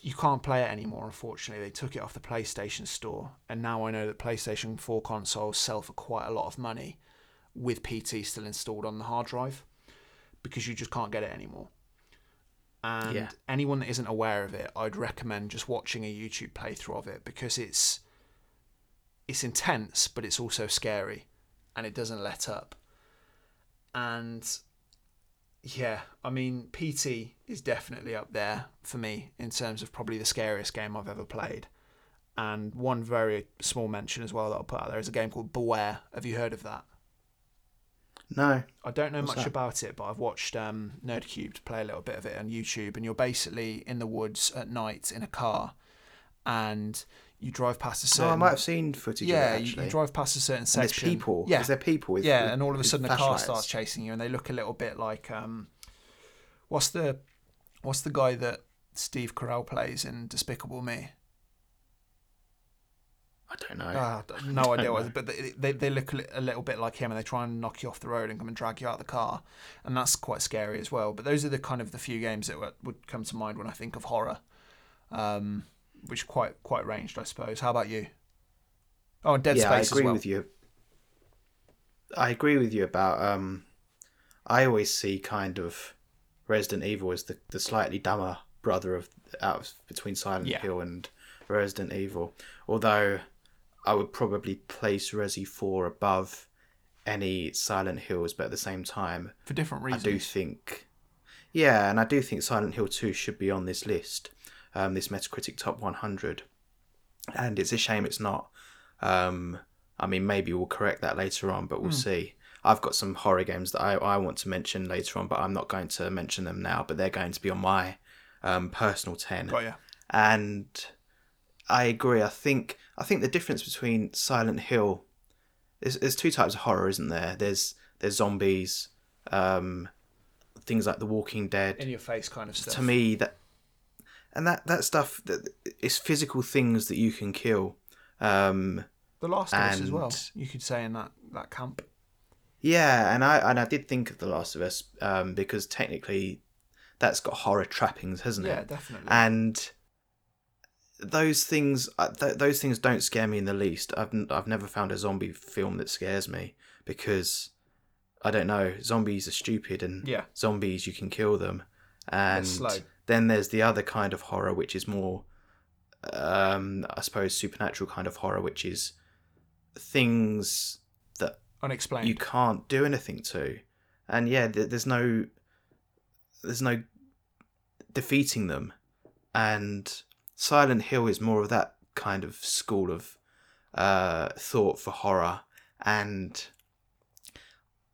you can't play it anymore, unfortunately. They took it off the PlayStation Store, and now I know that PlayStation four consoles sell for quite a lot of money with P T still installed on the hard drive, because you just can't get it anymore. And yeah. Anyone that isn't aware of it, I'd recommend just watching a YouTube playthrough of it, because it's it's intense, but it's also scary, and it doesn't let up. And yeah, I mean, P T is definitely up there for me in terms of probably the scariest game I've ever played. And one very small mention as well that I'll put out there is a game called Beware. Have you heard of that? No. I don't know What's much that? about it, but I've watched um, Nerdcubed play a little bit of it on YouTube, and you're basically in the woods at night in a car, and you drive past a certain... Oh, I might have seen footage yeah, of it, actually. Yeah, you drive past a certain section. And there's people. Yeah. Is there people? With, yeah, with, and all of a sudden a car starts chasing you, and they look a little bit like... Um, what's the what's the guy that Steve Carell plays in Despicable Me? I don't know. Uh, no idea. Know. But they, they, they look a little bit like him, and they try and knock you off the road and come and drag you out of the car. And that's quite scary as well. But those are the kind of the few games that would come to mind when I think of horror. Um... Which quite quite ranged, I suppose. How about you? Oh, and Dead yeah, Space as well. I agree with you. I agree with you about. Um, I always see kind of Resident Evil as the, the slightly dumber brother of out of, between Silent yeah. Hill and Resident Evil. Although I would probably place Resi four above any Silent Hills, but at the same time, for different reasons, I do think, yeah, and I do think Silent Hill two should be on this list, um, this Metacritic Top one hundred, and it's a shame it's not. Um, I mean, maybe we'll correct that later on, but we'll mm. see. I've got some horror games that I, I want to mention later on, but I'm not going to mention them now, but they're going to be on my um, personal ten. Oh, yeah. And I agree. I think I think the difference between Silent Hill, there's, there's two types of horror, isn't there? There's there's zombies, um, things like The Walking Dead, in your face kind of stuff. To me, that and that that stuff that it's physical things that you can kill. Um, the Last of Us as well, you could say, in that, that camp. Yeah, and I and I did think of The Last of Us um, because technically, that's got horror trappings, hasn't it? Yeah, definitely. And those things th- those things don't scare me in the least. I've n- I've never found a zombie film that scares me because I don't know, zombies are stupid, and yeah. zombies, you can kill them. And slow. Then there's the other kind of horror, which is more um, I suppose supernatural kind of horror, which is things that unexplained you can't do anything to. And yeah, th- there's no there's no defeating them. And Silent Hill is more of that kind of school of uh, thought for horror, and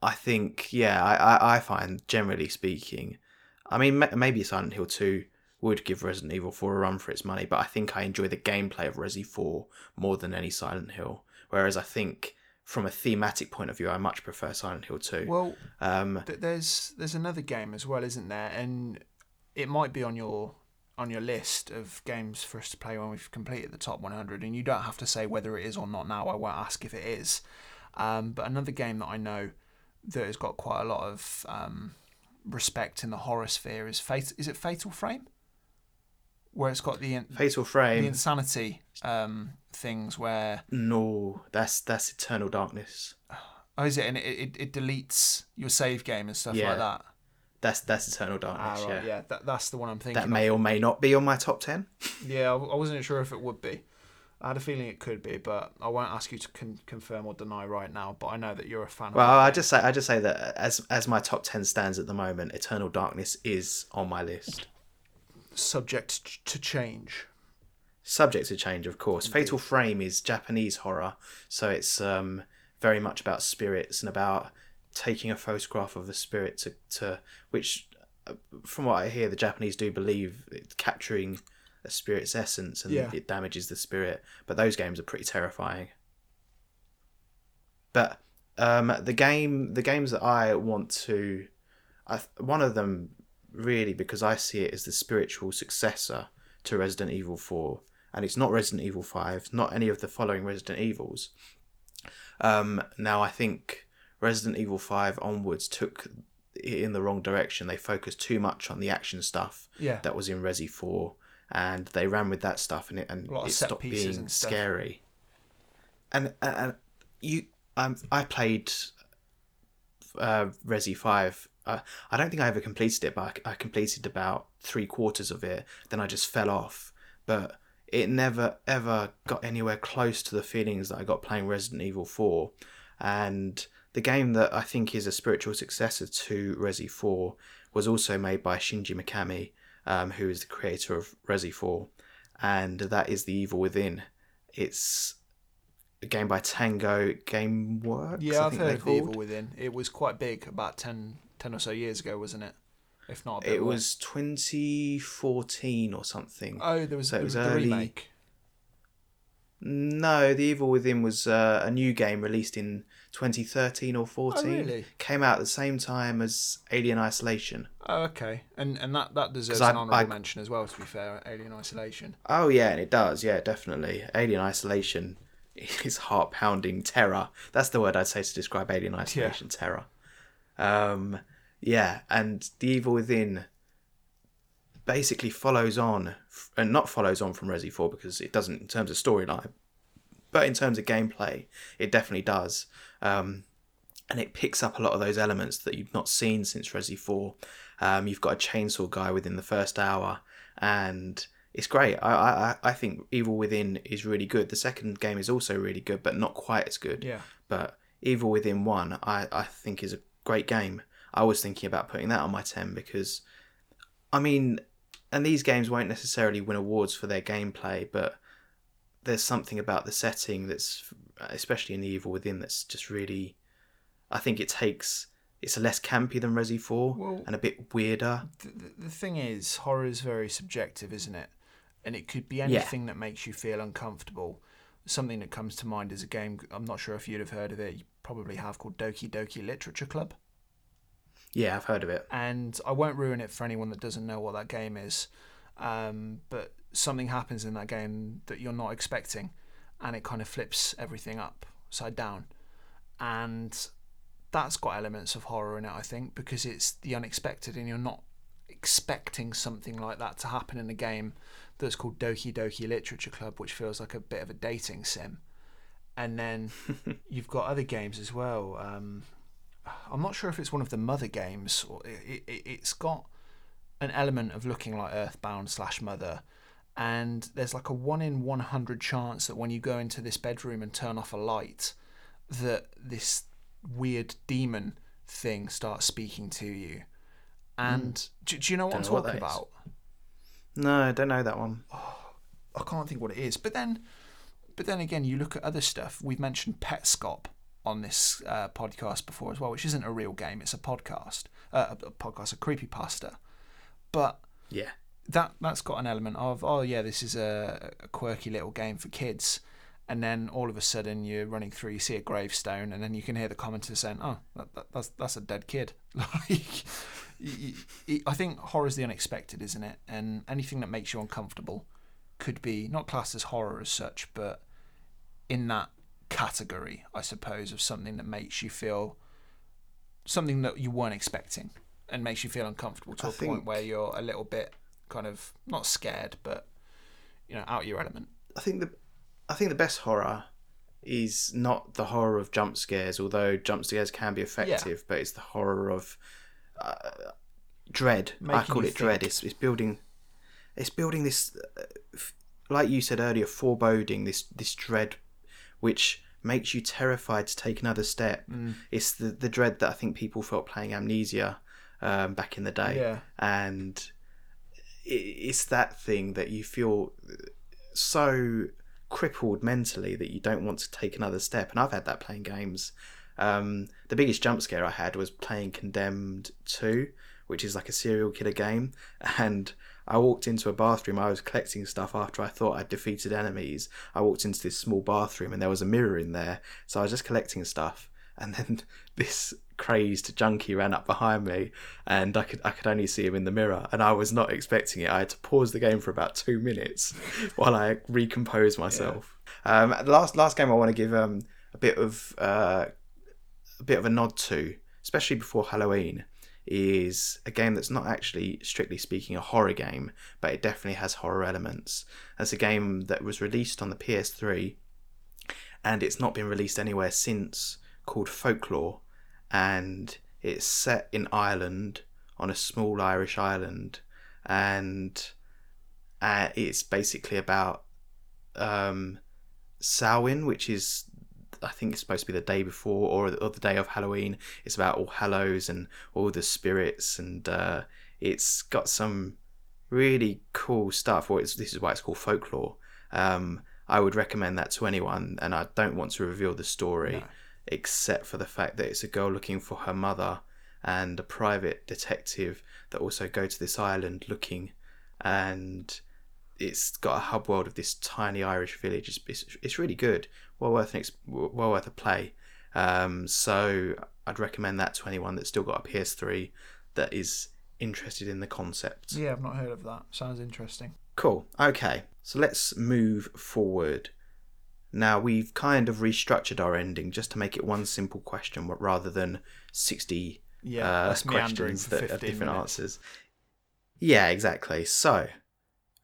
I think, yeah, I, I find, generally speaking, I mean, maybe Silent Hill two would give Resident Evil four a run for its money, but I think I enjoy the gameplay of Resi four more than any Silent Hill, whereas I think from a thematic point of view, I much prefer Silent Hill two. Well, um, th- there's there's another game as well, isn't there? And it might be on your... on your list of games for us to play when we've completed the top one hundred, and you don't have to say whether it is or not now. I won't ask if it is. Um, but another game that I know that has got quite a lot of um, respect in the horror sphere is Fate. Is it Fatal Frame? Where it's got the in- Fatal Frame, the insanity um, things where no, that's that's Eternal Darkness. Oh, is it? And it it, it deletes your save game and stuff yeah. like that. That's that's Eternal Darkness, ah, right, yeah. yeah. That, that's the one I'm thinking. That may of. or may not be on my top ten. Yeah, I, I wasn't sure if it would be. I had a feeling it could be, but I won't ask you to con- confirm or deny right now. But I know that you're a fan. Well, of I game. just say I just say that as as my top ten stands at the moment, Eternal Darkness is on my list. Subject to change. Subject to change, of course. Indeed. Fatal Frame is Japanese horror, so it's um, very much about spirits and about taking a photograph of a spirit to, to which, from what I hear, the Japanese do believe it's capturing a spirit's essence and yeah. it damages the spirit. But those games are pretty terrifying. But um, the game, the games that I want to, I, one of them really because I see it as the spiritual successor to Resident Evil four, and it's not Resident Evil five, not any of the following Resident Evils. Um, now I think Resident Evil five onwards took it in the wrong direction. They focused too much on the action stuff yeah. that was in Resi four, and they ran with that stuff, and it and it stopped being and scary. And and you, um, I played uh, Resi five. Uh, I don't think I ever completed it, but I, I completed about three quarters of it. Then I just fell off. But it never ever got anywhere close to the feelings that I got playing Resident Evil four, and the game that I think is a spiritual successor to Resi four was also made by Shinji Mikami, um, who is the creator of Resi four, and that is The Evil Within. It's a game by Tango Gameworks. Yeah, I've heard of The Evil Within. It was quite big about ten, ten or so years ago, wasn't it? If not, a bit it more. was twenty fourteen or something. Oh, there was, so there was, was the early... remake. No, The Evil Within was uh, a new game released in twenty thirteen or fourteen. Oh, really? Came out at the same time as Alien Isolation. Oh, okay. And and that, that deserves I, an honourable I, mention as well, to be fair, Alien Isolation. Oh, yeah, and it does. Yeah, definitely. Alien Isolation is heart-pounding terror. That's the word I'd say to describe Alien Isolation, yeah. terror. Um, yeah, and The Evil Within basically follows on, and not follows on from Resi four because it doesn't in terms of storyline, but in terms of gameplay, it definitely does. Um, and it picks up a lot of those elements that you've not seen since Resi four. Um, you've got a chainsaw guy within the first hour, and it's great. I, I I think Evil Within is really good. The second game is also really good, but not quite as good. Yeah. But Evil Within one, I, I think is a great game. I was thinking about putting that on my ten because, I mean, and these games won't necessarily win awards for their gameplay, but there's something about the setting that's, especially in the Evil Within, that's just really, I think it takes, it's less campy than Resi four, well, and a bit weirder. The, the thing is, horror is very subjective, isn't it? And it could be anything yeah. that makes you feel uncomfortable. Something that comes to mind is a game, I'm not sure if you'd have heard of it, you probably have, called Doki Doki Literature Club. Yeah, I've heard of it. And I won't ruin it for anyone that doesn't know what that game is, um, but something happens in that game that you're not expecting, and it kind of flips everything upside down. And that's got elements of horror in it, I think, because it's the unexpected, and you're not expecting something like that to happen in a game that's called Doki Doki Literature Club, which feels like a bit of a dating sim. And then you've got other games as well. Um, I'm not sure if it's one of the Mother games. Or it, it, it's got an element of looking like Earthbound slash Mother. And there's like a one in one hundred chance that when you go into this bedroom and turn off a light, that this weird demon thing starts speaking to you. And mm. do, do you know what don't I'm know talking what about? Is. No, I don't know that one. Oh, I can't think what it is. But then, but then again, you look at other stuff. We've mentioned Petscop on this uh, podcast before as well, which isn't a real game. It's a podcast, uh, a podcast, a creepypasta. But yeah, that that's got an element of, oh yeah, this is a, a quirky little game for kids. And then all of a sudden you're running through, you see a gravestone, and then you can hear the commenter saying, oh, that, that, that's that's a dead kid. Like, I think horror's the unexpected, isn't it? And anything that makes you uncomfortable could be not classed as horror as such, but in that category, I suppose, of something that makes you feel something that you weren't expecting and makes you feel uncomfortable to I a think, point where you're a little bit kind of not scared, but, you know, out of your element. I think the I think the best horror is not the horror of jump scares, although jump scares can be effective, yeah. but it's the horror of Uh, dread. Making I call it think. dread. It's, it's building, it's building this, uh, f- like you said earlier, foreboding. This this dread, which makes you terrified to take another step. Mm. It's the the dread that I think people felt playing Amnesia, um, back in the day, yeah. and it, it's that thing that you feel so crippled mentally that you don't want to take another step. And I've had that playing games. Um, the biggest jump scare I had was playing Condemned two, which is like a serial killer game, and I walked into a bathroom. I was collecting stuff after I thought I'd defeated enemies. I walked into this small bathroom and there was a mirror in there, so I was just collecting stuff, and then this crazed junkie ran up behind me, and I could I could only see him in the mirror, and I was not expecting it. I had to pause the game for about two minutes while I recomposed myself. Yeah. Um, the last, last game I want to give um, a bit of uh, a bit of a nod to, especially before Halloween, is a game that's not actually, strictly speaking, a horror game, but it definitely has horror elements. That's a game that was released on the P S three, and it's not been released anywhere since, called Folklore, and it's set in Ireland, on a small Irish island, and uh, it's basically about um, Samhain, which is, I think it's supposed to be the day before or the day of Halloween. It's about All Hallows and all the spirits, and uh, it's got some really cool stuff. Well, it's, this is why it's called Folklore. Um, I would recommend that to anyone, and I don't want to reveal the story no. except for the fact that it's a girl looking for her mother and a private detective that also go to this island looking, and it's got a hub world of this tiny Irish village. It's, it's, it's really good. Well worth an exp- well worth a play. Um, so I'd recommend that to anyone that's still got a P S three that is interested in the concept. Yeah, I've not heard of that. Sounds interesting. Cool. Okay, so let's move forward. Now, we've kind of restructured our ending just to make it one simple question rather than sixty yeah, uh, questions that have different minutes. answers. Yeah, exactly. So,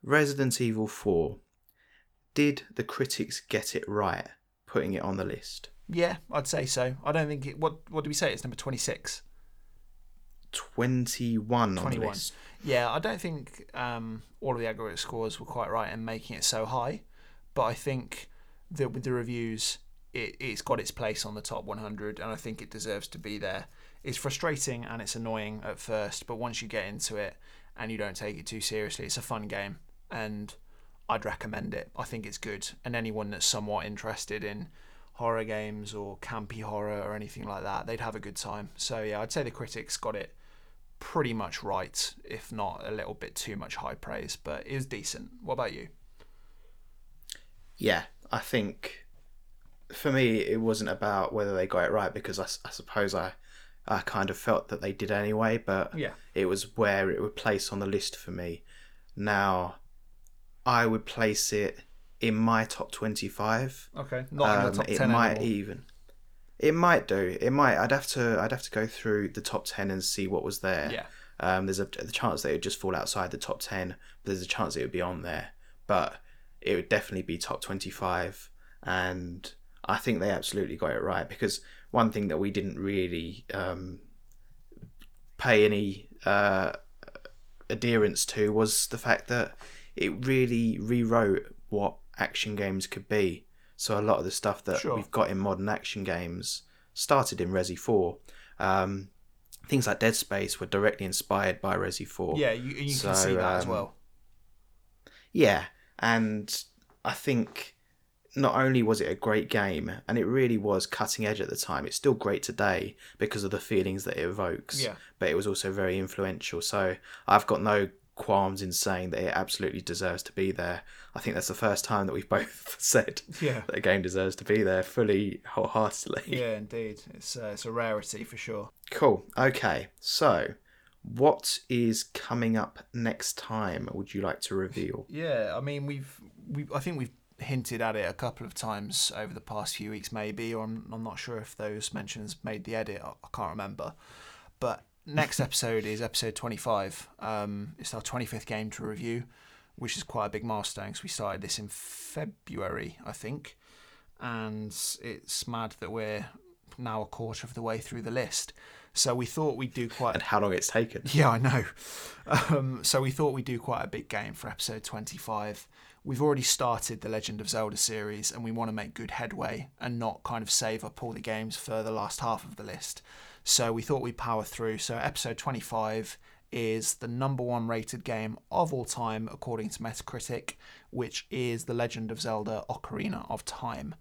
Resident Evil four. Did the critics get it right, putting it on the list? Yeah, I'd say so. I don't think it... What, what do we say? It's number twenty-six? twenty-one on the list. Yeah, I don't think um, all of the aggregate scores were quite right in making it so high. But I think that with the reviews, it, it's got its place on the top one hundred, and I think it deserves to be there. It's frustrating and it's annoying at first, but once you get into it and you don't take it too seriously, it's a fun game, and I'd recommend it. I think it's good, and anyone that's somewhat interested in horror games or campy horror or anything like that, they'd have a good time. So yeah, I'd say the critics got it pretty much right, if not a little bit too much high praise, but it was decent. What about you? Yeah, I think for me it wasn't about whether they got it right, because I, I suppose I, I kind of felt that they did anyway, but yeah, it was where it would place on the list for me. Now, I would place it in my top twenty-five. Okay, not um, in the top it ten might anymore. even It might do. It might. I'd have to. I'd have to go through the top ten and see what was there. Yeah. Um. There's a the chance that it would just fall outside the top ten, but there's a chance that it would be on there. But it would definitely be top twenty-five, and I think they absolutely got it right, because one thing that we didn't really um pay any uh adherence to was the fact that it really rewrote what action games could be. So a lot of the stuff that sure. we've got in modern action games started in Resi four. Um, things like Dead Space were directly inspired by Resi four. Yeah, you, you so, can see that um, as well. Yeah, and I think not only was it a great game, and it really was cutting edge at the time, it's still great today because of the feelings that it evokes, yeah. but it was also very influential. So I've got no qualms in saying that it absolutely deserves to be there. I think that's the first time that we've both said yeah. that a game deserves to be there fully, wholeheartedly. Yeah, indeed. It's a, it's a rarity for sure. Cool. Okay, so what is coming up next time? Would you like to reveal? Yeah, I mean, we've we I think we've hinted at it a couple of times over the past few weeks, maybe. Or I'm I'm not sure if those mentions made the edit. I, I can't remember, but. Next episode is episode twenty-five. Um, it's our twenty-fifth game to review, which is quite a big milestone because we started this in February, I think. And it's mad that we're now a quarter of the way through the list. So we thought we'd do quite... And how long it's taken. Yeah, I know. Um, so we thought we'd do quite a big game for episode twenty-five. We've already started the Legend of Zelda series, and we want to make good headway and not kind of save up all the games for the last half of the list. So we thought we'd power through. So episode twenty-five is the number one rated game of all time, according to Metacritic, which is The Legend of Zelda Ocarina of Time,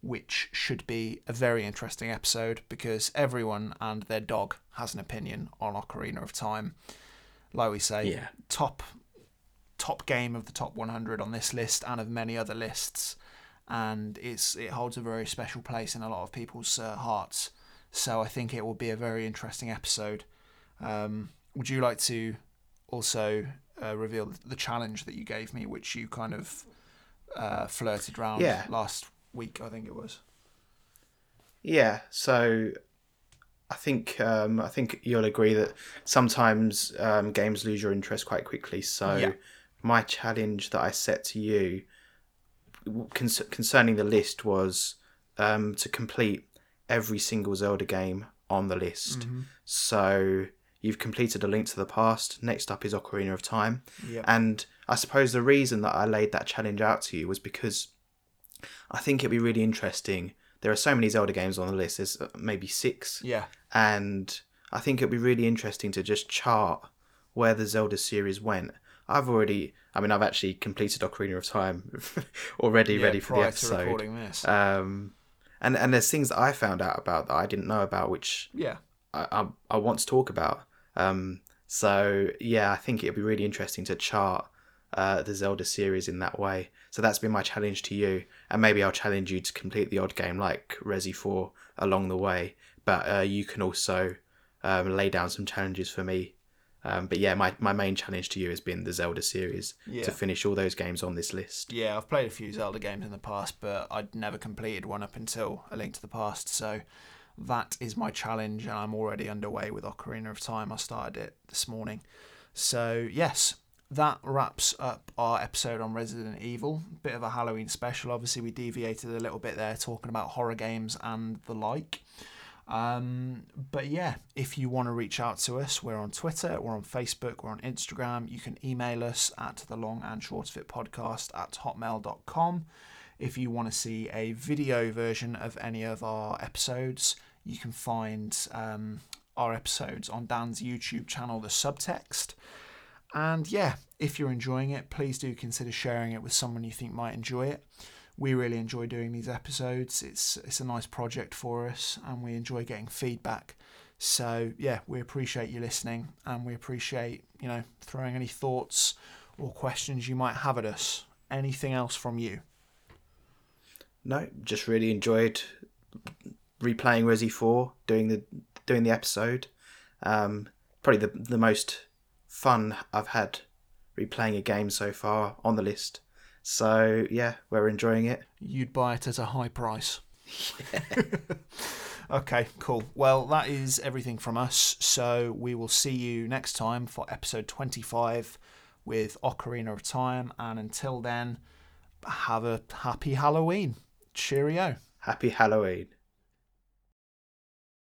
which should be a very interesting episode because everyone and their dog has an opinion on Ocarina of Time. Like we say, yeah. top, top game of the top one hundred on this list and of many other lists. And it's it holds a very special place in a lot of people's uh, hearts. So I think it will be a very interesting episode. Um, would you like to also uh, reveal the challenge that you gave me, which you kind of uh, flirted around yeah. last week, I think it was? Yeah, so I think um, I think you'll agree that sometimes um, games lose your interest quite quickly. So yeah. my challenge that I set to you con- concerning the list was um, to complete every single Zelda game on the list. Mm-hmm. So you've completed A Link to the Past. Next up is Ocarina of Time. Yep. And I suppose the reason that I laid that challenge out to you was because I think it'd be really interesting. There are so many Zelda games on the list. There's maybe six. Yeah. And I think it'd be really interesting to just chart where the Zelda series went. I've already, I mean, I've actually completed Ocarina of Time already yeah, ready for the episode. Prior to recording this. Um, And and there's things that I found out about that I didn't know about, which yeah. I, I I want to talk about. Um, so yeah, I think it'd be really interesting to chart uh, the Zelda series in that way. So that's been my challenge to you, and maybe I'll challenge you to complete the odd game like Resi four along the way. But uh, you can also um, lay down some challenges for me. Um, but yeah, my, my main challenge to you has been the Zelda series yeah. to finish all those games on this list. Yeah, I've played a few Zelda games in the past, but I'd never completed one up until A Link to the Past. So that is my challenge, and I'm already underway with Ocarina of Time. I started it this morning. So yes, that wraps up our episode on Resident Evil. Bit of a Halloween special. Obviously, we deviated a little bit there talking about horror games and the like. Um, but yeah, if you want to reach out to us, we're on Twitter, we're on Facebook, we're on Instagram. You can email us at the long and short of it podcast at hotmail dot com. If you want to see a video version of any of our episodes, you can find um, our episodes on Dan's YouTube channel, The Subtext. And yeah, if you're enjoying it, please do consider sharing it with someone you think might enjoy it. We really enjoy doing these episodes. It's it's a nice project for us, and we enjoy getting feedback. So yeah, we appreciate you listening, and we appreciate, you know, throwing any thoughts or questions you might have at us. Anything else from you? No, just really enjoyed replaying Resi four, doing the doing the episode. Um, probably the the most fun I've had replaying a game so far on the list. So yeah, we're enjoying it. You'd buy it at a high price. Yeah. Okay, cool. Well, that is everything from us. So we will see you next time for episode twenty-five with Ocarina of Time. And until then, have a happy Halloween. Cheerio. Happy Halloween.